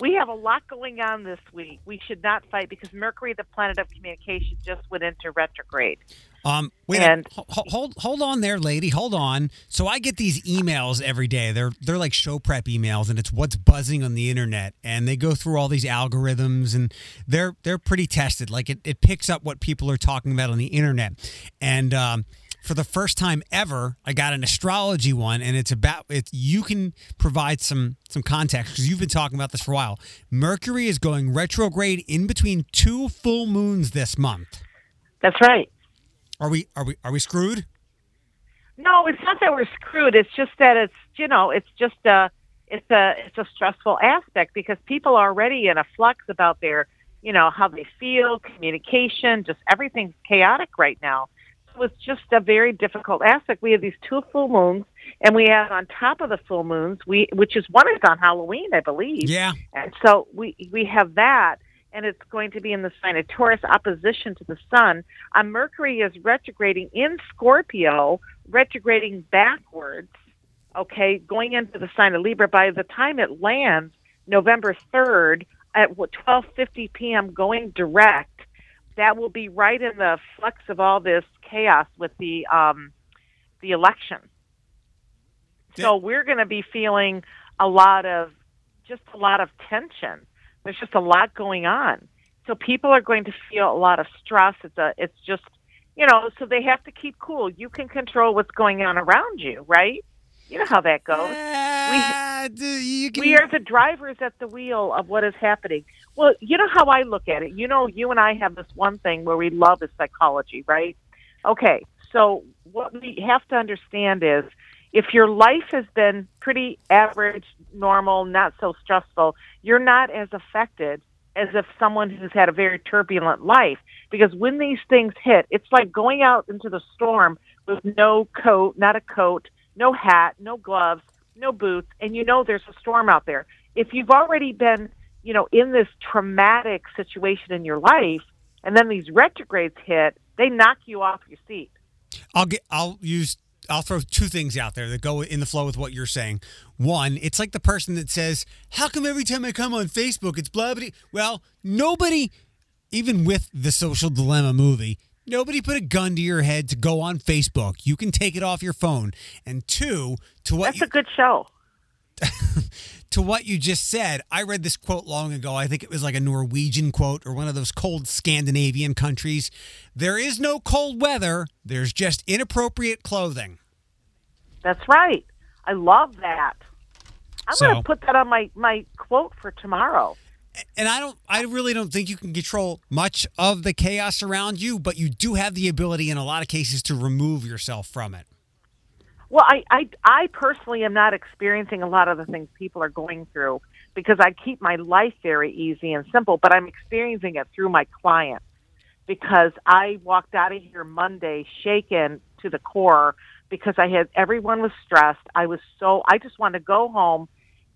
We have a lot going on this week. We should not fight, because Mercury, the planet of communication, just went into retrograde. Um, wait, and hold, hold hold on there, lady. Hold on. So I get these emails every day. They're they're like show prep emails, and it's what's buzzing on the internet. And they go through all these algorithms, and they're they're pretty tested. Like it it picks up what people are talking about on the internet, and um, for the first time ever, I got an astrology one, and it's about it. You can provide some some context, because you've been talking about this for a while. Mercury is going retrograde in between two full moons this month. That's right. Are we are we are we screwed? No, it's not that we're screwed. It's just that it's you know it's just a it's a it's a stressful aspect, because people are already in a flux about their you know how they feel, communication, just everything's chaotic right now. Was just a very difficult aspect. We have these two full moons, and we have on top of the full moons, we which is one is on Halloween, I believe. Yeah. And so we we have that, and it's going to be in the sign of Taurus, opposition to the sun. Uh, Mercury is retrograding in Scorpio, retrograding backwards. Okay, going into the sign of Libra. By the time it lands November third at twelve fifty p m going direct, that will be right in the flux of all this chaos with the um, the election. So yeah. We're going to be feeling a lot of, just a lot of tension. There's just a lot going on. So people are going to feel a lot of stress. It's, a, it's just, you know, so they have to keep cool. You can control what's going on around you, right? You know how that goes. Uh, we, you can... we are the drivers at the wheel of what is happening. Well, you know how I look at it. You know, you and I have this one thing where we love is psychology, right? Okay, so what we have to understand is if your life has been pretty average, normal, not so stressful, you're not as affected as if someone who's had a very turbulent life. Because when these things hit, it's like going out into the storm with no coat, not a coat, no hat, no gloves, no boots, and you know there's a storm out there. If you've already been, you know, in this traumatic situation in your life, and then these retrogrades hit, they knock you off your seat. I'll get. I'll use. I'll throw two things out there that go in the flow with what you're saying. One, it's like the person that says, "How come every time I come on Facebook, it's blah blah?" Well, nobody, even with the Social Dilemma movie, nobody put a gun to your head to go on Facebook. You can take it off your phone. And two, to what That's you, a good show. To what you just said, I read this quote long ago. I think it was like a Norwegian quote or one of those cold Scandinavian countries. There is no cold weather. There's just inappropriate clothing. That's right. I love that. I'm so, going to put that on my, my quote for tomorrow. And I don't. I really don't think you can control much of the chaos around you, but you do have the ability in a lot of cases to remove yourself from it. Well, I, I, I personally am not experiencing a lot of the things people are going through because I keep my life very easy and simple, but I'm experiencing it through my clients because I walked out of here Monday shaken to the core because I had, everyone was stressed. I was so, I just wanted to go home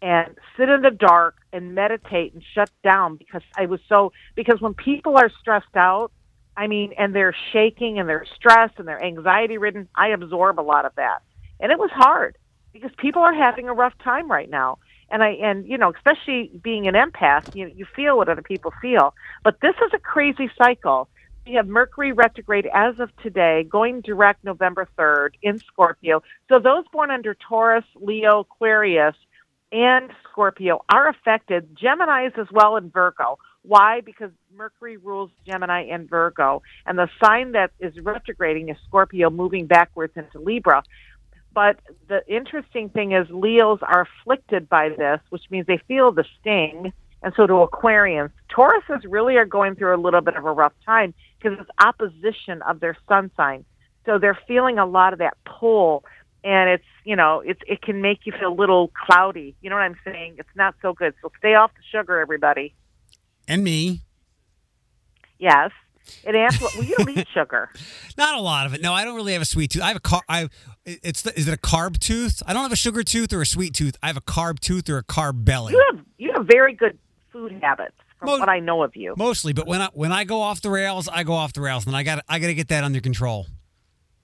and sit in the dark and meditate and shut down because I was so, because when people are stressed out, I mean, and they're shaking and they're stressed and they're anxiety ridden, I absorb a lot of that. And it was hard because people are having a rough time right now. And, I and you know, especially being an empath, you, you feel what other people feel. But this is a crazy cycle. We have Mercury retrograde as of today, going direct November third in Scorpio. So those born under Taurus, Leo, Aquarius, and Scorpio are affected. Gemini's as well in Virgo. Why? Because Mercury rules Gemini and Virgo. And the sign that is retrograding is Scorpio moving backwards into Libra. But the interesting thing is Leos are afflicted by this, which means they feel the sting, and so do Aquarians. Tauruses really are going through a little bit of a rough time because it's opposition of their sun sign. So they're feeling a lot of that pull, and it's, you know, it's, it can make you feel a little cloudy. You know what I'm saying? It's not so good. So stay off the sugar, everybody. And me. Yes. It ampl- Well, you don't eat sugar. Not a lot of it. No, I don't really have a sweet tooth. I have a car. I it's the, is it a carb tooth? I don't have a sugar tooth or a sweet tooth. I have a carb tooth or a carb belly. You have you have very good food habits, from Mo- what I know of you. Mostly, but when I when I go off the rails, I go off the rails, and I got I got to get that under control.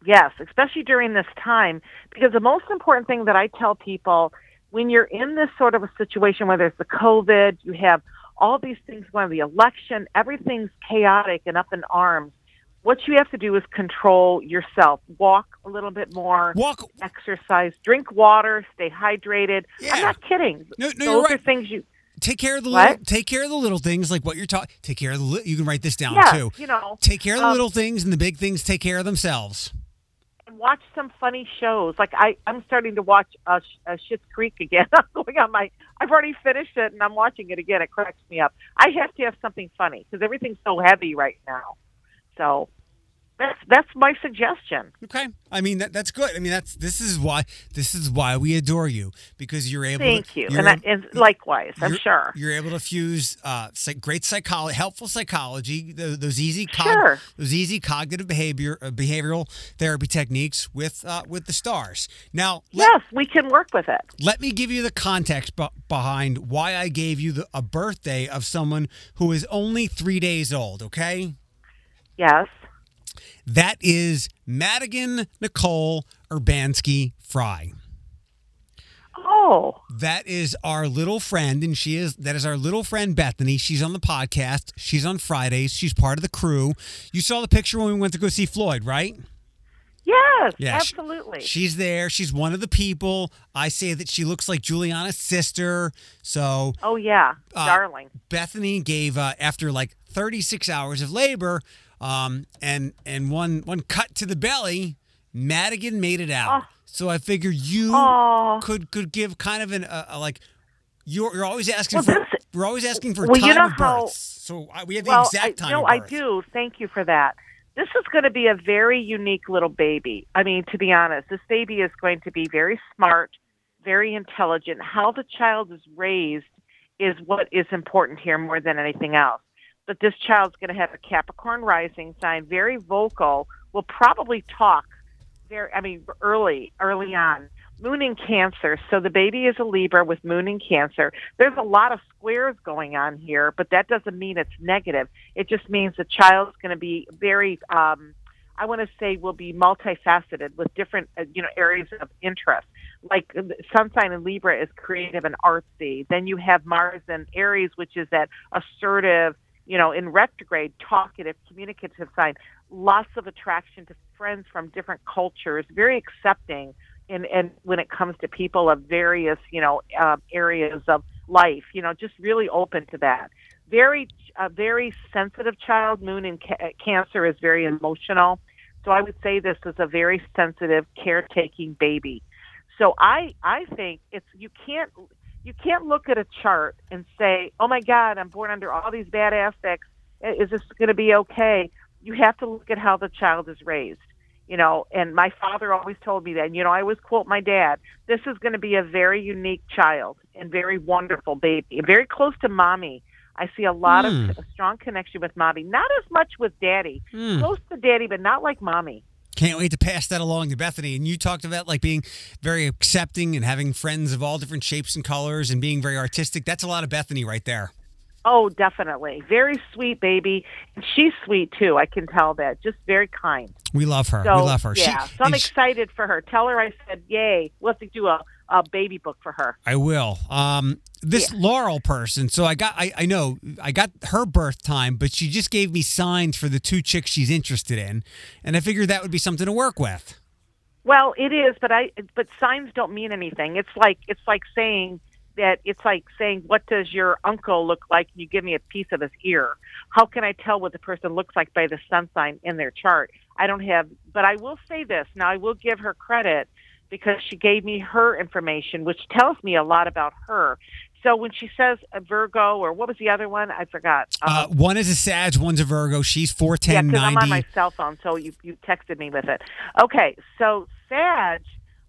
Yes, especially during this time, because the most important thing that I tell people when you're in this sort of a situation, whether it's the COVID, you have all these things going on, the election, everything's chaotic and up in arms. What you have to do is control yourself. Walk a little bit more. Walk. Exercise. Drink water. Stay hydrated. Yeah. I'm not kidding. No, no, Those you're right. are things you... Take care of the little, take care of the little things like what you're talking. Take care of the li- You can write this down, yeah, too. You know, take care of the um, little things, and the big things take care of themselves. And watch some funny shows. Like I, I'm starting to watch uh, uh, Schitt's Creek again. I'm going on my. I've already finished it, and I'm watching it again. It cracks me up. I have to have something funny because everything's so heavy right now. So that's that's my suggestion. Okay, I mean that that's good. I mean that's this is why this is why we adore you because you're able. Thank to, you, and, able, I, and likewise, I'm sure you're able to fuse uh, great psychology, helpful psychology, those, those easy, cog- sure. those easy cognitive behavior, uh, behavioral therapy techniques with uh, with the stars. Now, let, yes, we can work with it. Let me give you the context b- behind why I gave you the, a birthday of someone who is only three days old. Okay. Yes. That is Madigan Nicole Urbanski Fry. Oh. That is our little friend, and she is that is our little friend Bethany. She's on the podcast. She's on Fridays. She's part of the crew. You saw the picture when we went to go see Floyd, right? Yes, yeah, absolutely. She, she's there. She's one of the people. I say that she looks like Juliana's sister. So, oh yeah, uh, darling. Bethany gave uh, after like thirty-six hours of labor, um, and and one one cut to the belly. Madigan made it out. Oh. So I figured you oh. could could give kind of an uh, a, like you're you're always asking well, for this, we're always asking for well, time you know of how, births. So I, we have the well, exact time. I, no, of birth. I do. Thank you for that. This is going to be a very unique little baby. I mean, to be honest, this baby is going to be very smart, very intelligent. How the child is raised is what is important here more than anything else. But this child's going to have a Capricorn rising sign, very vocal, will probably talk very, I mean, early, early on. Moon in Cancer. So the baby is a Libra with Moon in Cancer. There's a lot of squares going on here, but that doesn't mean it's negative. It just means the child's going to be very, um, I want to say, will be multifaceted with different, uh, you know, areas of interest. Like sun sign in Libra is creative and artsy. Then you have Mars in Aries, which is that assertive, you know, in retrograde, talkative, communicative sign, lots of attraction to friends from different cultures, very accepting in, in when it comes to people of various, you know, uh, areas of life, you know, just really open to that. Very, uh, very sensitive child. Moon in ca- Cancer is very emotional. So I would say this is a very sensitive, caretaking baby. So I, I think it's, you can't, you can't look at a chart and say, oh my God, I'm born under all these bad aspects. Is this going to be okay? You have to look at how the child is raised, you know, and my father always told me that, and, you know, I always quote my dad, this is going to be a very unique child and very wonderful baby, very close to mommy. I see a lot mm. of a strong connection with mommy, not as much with daddy, mm. close to daddy, but not like mommy. Can't wait to pass that along to Bethany. And you talked about like being very accepting and having friends of all different shapes and colors and being very artistic. That's a lot of Bethany right there. Oh, definitely. Very sweet baby. And she's sweet too. I can tell that. Just very kind. We love her. So, we love her. Yeah. She, so I'm excited she, for her. Tell her I said, yay. We'll have to do a, a baby book for her. I will. Um, this yeah. Laurel person. So I got, I, I know I got her birth time, but she just gave me signs for the two chicks she's interested in. And I figured that would be something to work with. Well, it is, but I, but signs don't mean anything. It's like, it's like saying, that it's like saying, what does your uncle look like? You give me a piece of his ear. How can I tell what the person looks like by the sun sign in their chart? I don't have, but I will say this. Now, I will give her credit because she gave me her information, which tells me a lot about her. So when she says a Virgo, or what was the other one? I forgot. Uh, uh, one is a Sag, one's a Virgo. She's four ten ninety. Yeah, because I'm on my cell phone, so you, you texted me with it. Okay, so Sag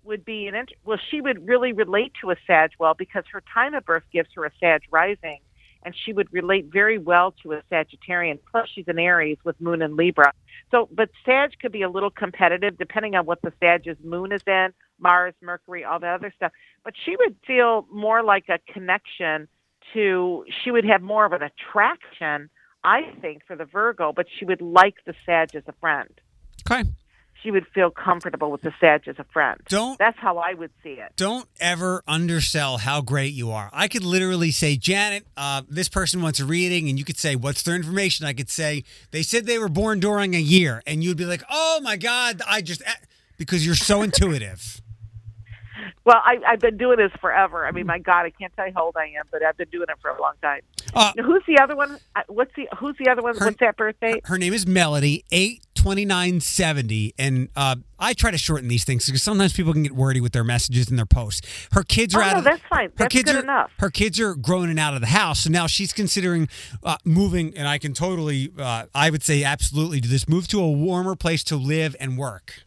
would be an int- well, she would really relate to a Sag well because her time of birth gives her a Sag rising, and she would relate very well to a Sagittarian. Plus, she's an Aries with Moon in Libra. So, but Sag could be a little competitive depending on what the Sag's Moon is in, Mars, Mercury, all that other stuff. But she would feel more like a connection to. She would have more of an attraction, I think, for the Virgo. But she would like the Sag as a friend. Okay. She would feel comfortable with the Sag as a friend. Don't, That's how I would see it. Don't ever undersell how great you are. I could literally say, Janet, uh, this person wants a reading, and you could say, what's their information? I could say, they said they were born during a year, and you'd be like, oh, my God, I just... Because you're so intuitive. Well, I, I've been doing this forever. I mean, my God, I can't tell you how old I am, but I've been doing it for a long time. Uh, now, who's the other one? What's the Who's the other one? Her, What's that birthday? Her name is Melody, eight twenty-nine seventy, and uh, I try to shorten these things because sometimes people can get wordy with their messages and their posts. Her kids are oh, out. No, of, that's fine. Her that's kids good are, enough. Her kids are grown and out of the house, so now she's considering uh, moving. And I can totally, uh, I would say, absolutely do this. Move to a warmer place to live and work.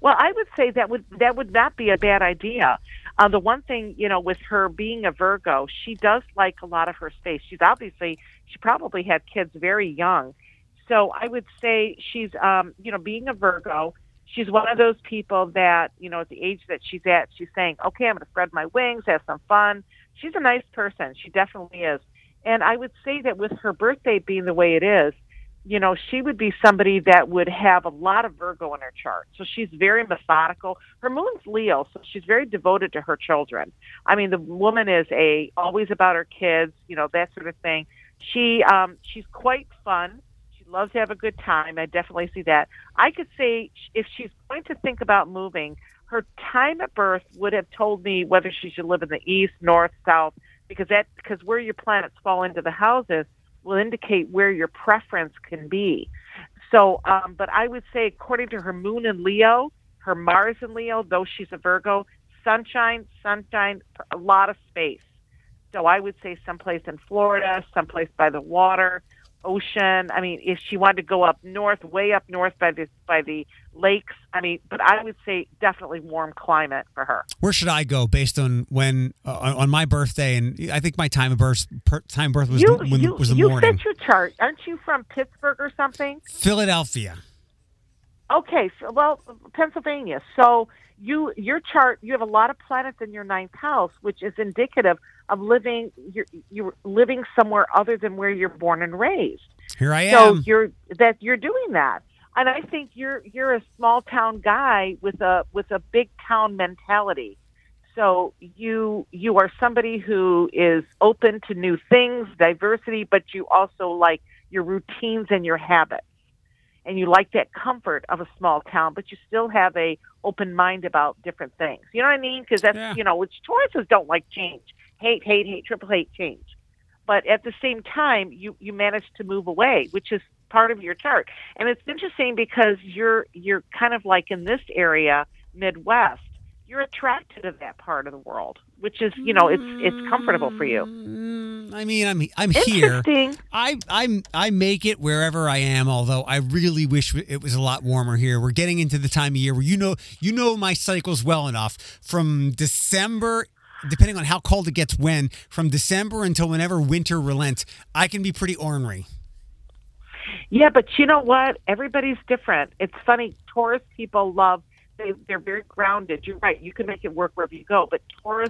Well, I would say that would that would not be a bad idea. Uh, the one thing, you know, with her being a Virgo, she does like a lot of her space. She's obviously, she probably had kids very young. So I would say she's, um, you know, being a Virgo, she's one of those people that, you know, at the age that she's at, she's saying, okay, I'm going to spread my wings, have some fun. She's a nice person. She definitely is. And I would say that with her birthday being the way it is, you know, she would be somebody that would have a lot of Virgo in her chart. So she's very methodical. Her moon's Leo, so she's very devoted to her children. I mean, the woman is a always about her kids, you know, that sort of thing. She um, she's quite fun. She loves to have a good time. I definitely see that. I could say if she's going to think about moving, her time at birth would have told me whether she should live in the east, north, south, because that because where your planets fall into the houses will indicate where your preference can be. So, um, but I would say according to her moon in Leo, her Mars in Leo, though she's a Virgo, sunshine, sunshine, a lot of space. So I would say someplace in Florida, someplace by the water, ocean. I mean, if she wanted to go up north, way up north by the, by the lakes, I mean, but I would say definitely warm climate for her. Where should I go based on when, uh, on my birthday? And I think my time of birth, per, time of birth was, you, when, you, was the you morning. You set your chart. Aren't you from Pittsburgh or something? Philadelphia. Okay. So, well, Pennsylvania. So you, your chart, you have a lot of planets in your ninth house, which is indicative of living, you're, you're living somewhere other than where you're born and raised. Here I am. So you're, that you're doing that. And I think you're you're a small town guy with a with a big town mentality. So you you are somebody who is open to new things, diversity, but you also like your routines and your habits. And you like that comfort of a small town, but you still have a open mind about different things. You know what I mean? Because that's, yeah. you know, which Tauruses don't like change. Hate, hate, hate, triple hate change. But at the same time, you, you manage to move away, which is part of your chart. And it's interesting because you're you're kind of like in this area, Midwest, you're attracted to that part of the world, which is, you know, it's it's comfortable for you. I mean, I'm I'm here. I I'm I make it wherever I am. Although I really wish it was a lot warmer here. We're getting into the time of year where you know you know my cycles well enough. From December, depending on how cold it gets, when from December until whenever winter relents, I can be pretty ornery. Yeah, but you know what? Everybody's different. It's funny. Taurus people love. They, they're very grounded. You're right. You can make it work wherever you go. But Taurus,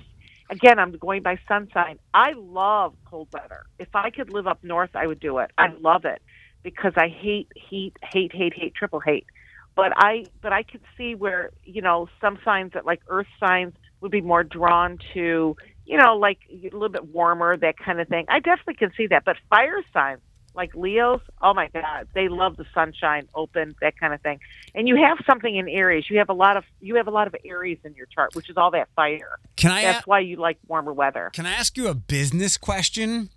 again, I'm going by sun sign. I love cold weather. If I could live up north, I would do it. I love it because I hate heat, hate, hate, hate, triple hate. But I, but I could see where, you know, some signs that like earth signs would be more drawn to, you know, like a little bit warmer, that kind of thing. I definitely can see that. But fire signs, like Leos, oh my God, they love the sunshine, open, that kind of thing. And you have something in Aries. You have a lot of you have a lot of Aries in your chart, which is all that fire. Can I? That's a- why you like warmer weather. Can I ask you a business question?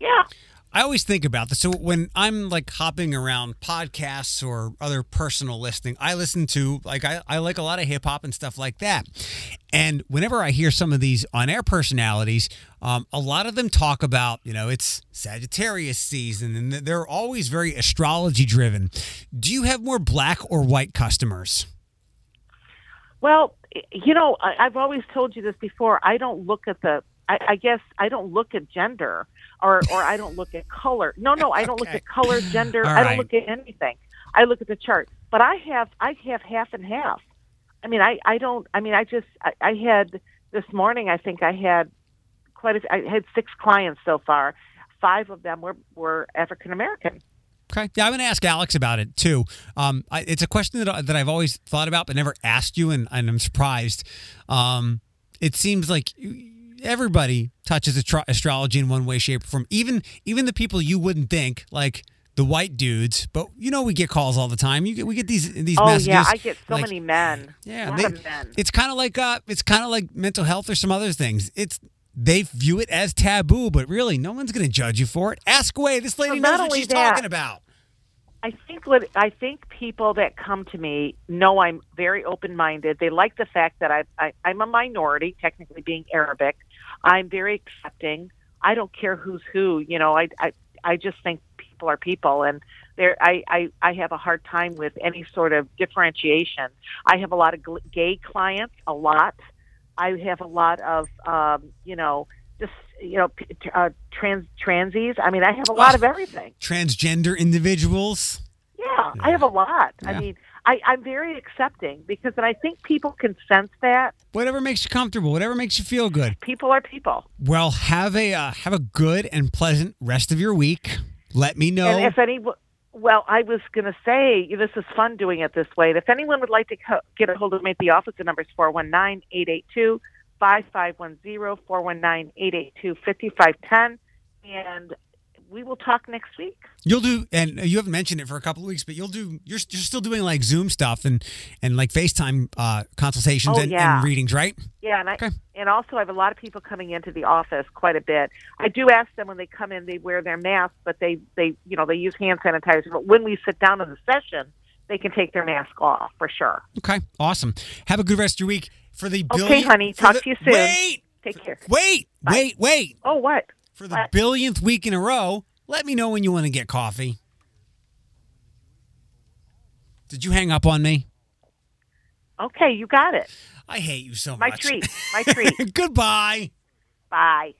Yeah. I always think about this. So when I'm like hopping around podcasts or other personal listening, I listen to like I, I like a lot of hip hop and stuff like that. And whenever I hear some of these on-air personalities, um, a lot of them talk about, you know, it's Sagittarius season and they're always very astrology driven. Do you have more black or white customers? Well, you know, I've always told you this before. I don't look at the I, I guess I don't look at gender or, or I don't look at color. No, no, I don't okay. look at color, gender. Right. I don't look at anything. I look at the chart. But I have I have half and half. I mean, I, I don't, I mean, I just, I, I had this morning, I think I had quite a, I had six clients so far. Five of them were, were African-American. Okay. Yeah, I'm going to ask Alex about it too. Um, I, it's a question that, that I've always thought about but never asked you, and, and I'm surprised. Um, it seems like... You, Everybody touches astro- astrology in one way, shape, or form. Even even the people you wouldn't think, like the white dudes. But you know, we get calls all the time. You get, we get these these oh, messages. Oh yeah, I get so like, many men. Yeah, a lot they, of men. It's kind of like uh, it's kind of like mental health or some other things. It's they view it as taboo, but really, no one's going to judge you for it. Ask away. This lady well, knows what she's that, talking about. I think what I think people that come to me know I'm very open-minded. They like the fact that I, I I'm a minority, technically being Arabic. I'm very accepting. I don't care who's who. You know, I, I, I just think people are people, and there I, I, I have a hard time with any sort of differentiation. I have a lot of gay clients, a lot. I have a lot of, um, you know, just you know, uh, trans transies. I mean, I have a lot oh, of everything. Transgender individuals. Yeah, yeah. I have a lot. Yeah. I mean. I, I'm very accepting because and I think people can sense that. Whatever makes you comfortable, whatever makes you feel good. People are people. Well, have a uh, have a good and pleasant rest of your week. Let me know. And if any, well, I was going to say this is fun doing it this way. And if anyone would like to co- get a hold of me at the office, the number is four one nine, eight eight two, five five one zero, four one nine, eight eight two, five five one zero, and we will talk next week. You'll do, and you haven't mentioned it for a couple of weeks, but you'll do, you're, you're still doing like Zoom stuff and, and like FaceTime uh, consultations oh, and, yeah. and readings, right? Yeah. And I, okay. and also I have a lot of people coming into the office quite a bit. I do ask them when they come in, they wear their mask, but they, they, you know, they use hand sanitizer. But when we sit down in the session, they can take their mask off for sure. Okay. Awesome. Have a good rest of your week for the billion. Okay, honey. Talk the, to you soon. Wait. Take care. Wait, Bye. wait, wait. Oh, what? For the billionth week in a row, let me know when you want to get coffee. Did you hang up on me? Okay, you got it. I hate you so much. My treat. My treat. Goodbye. Bye.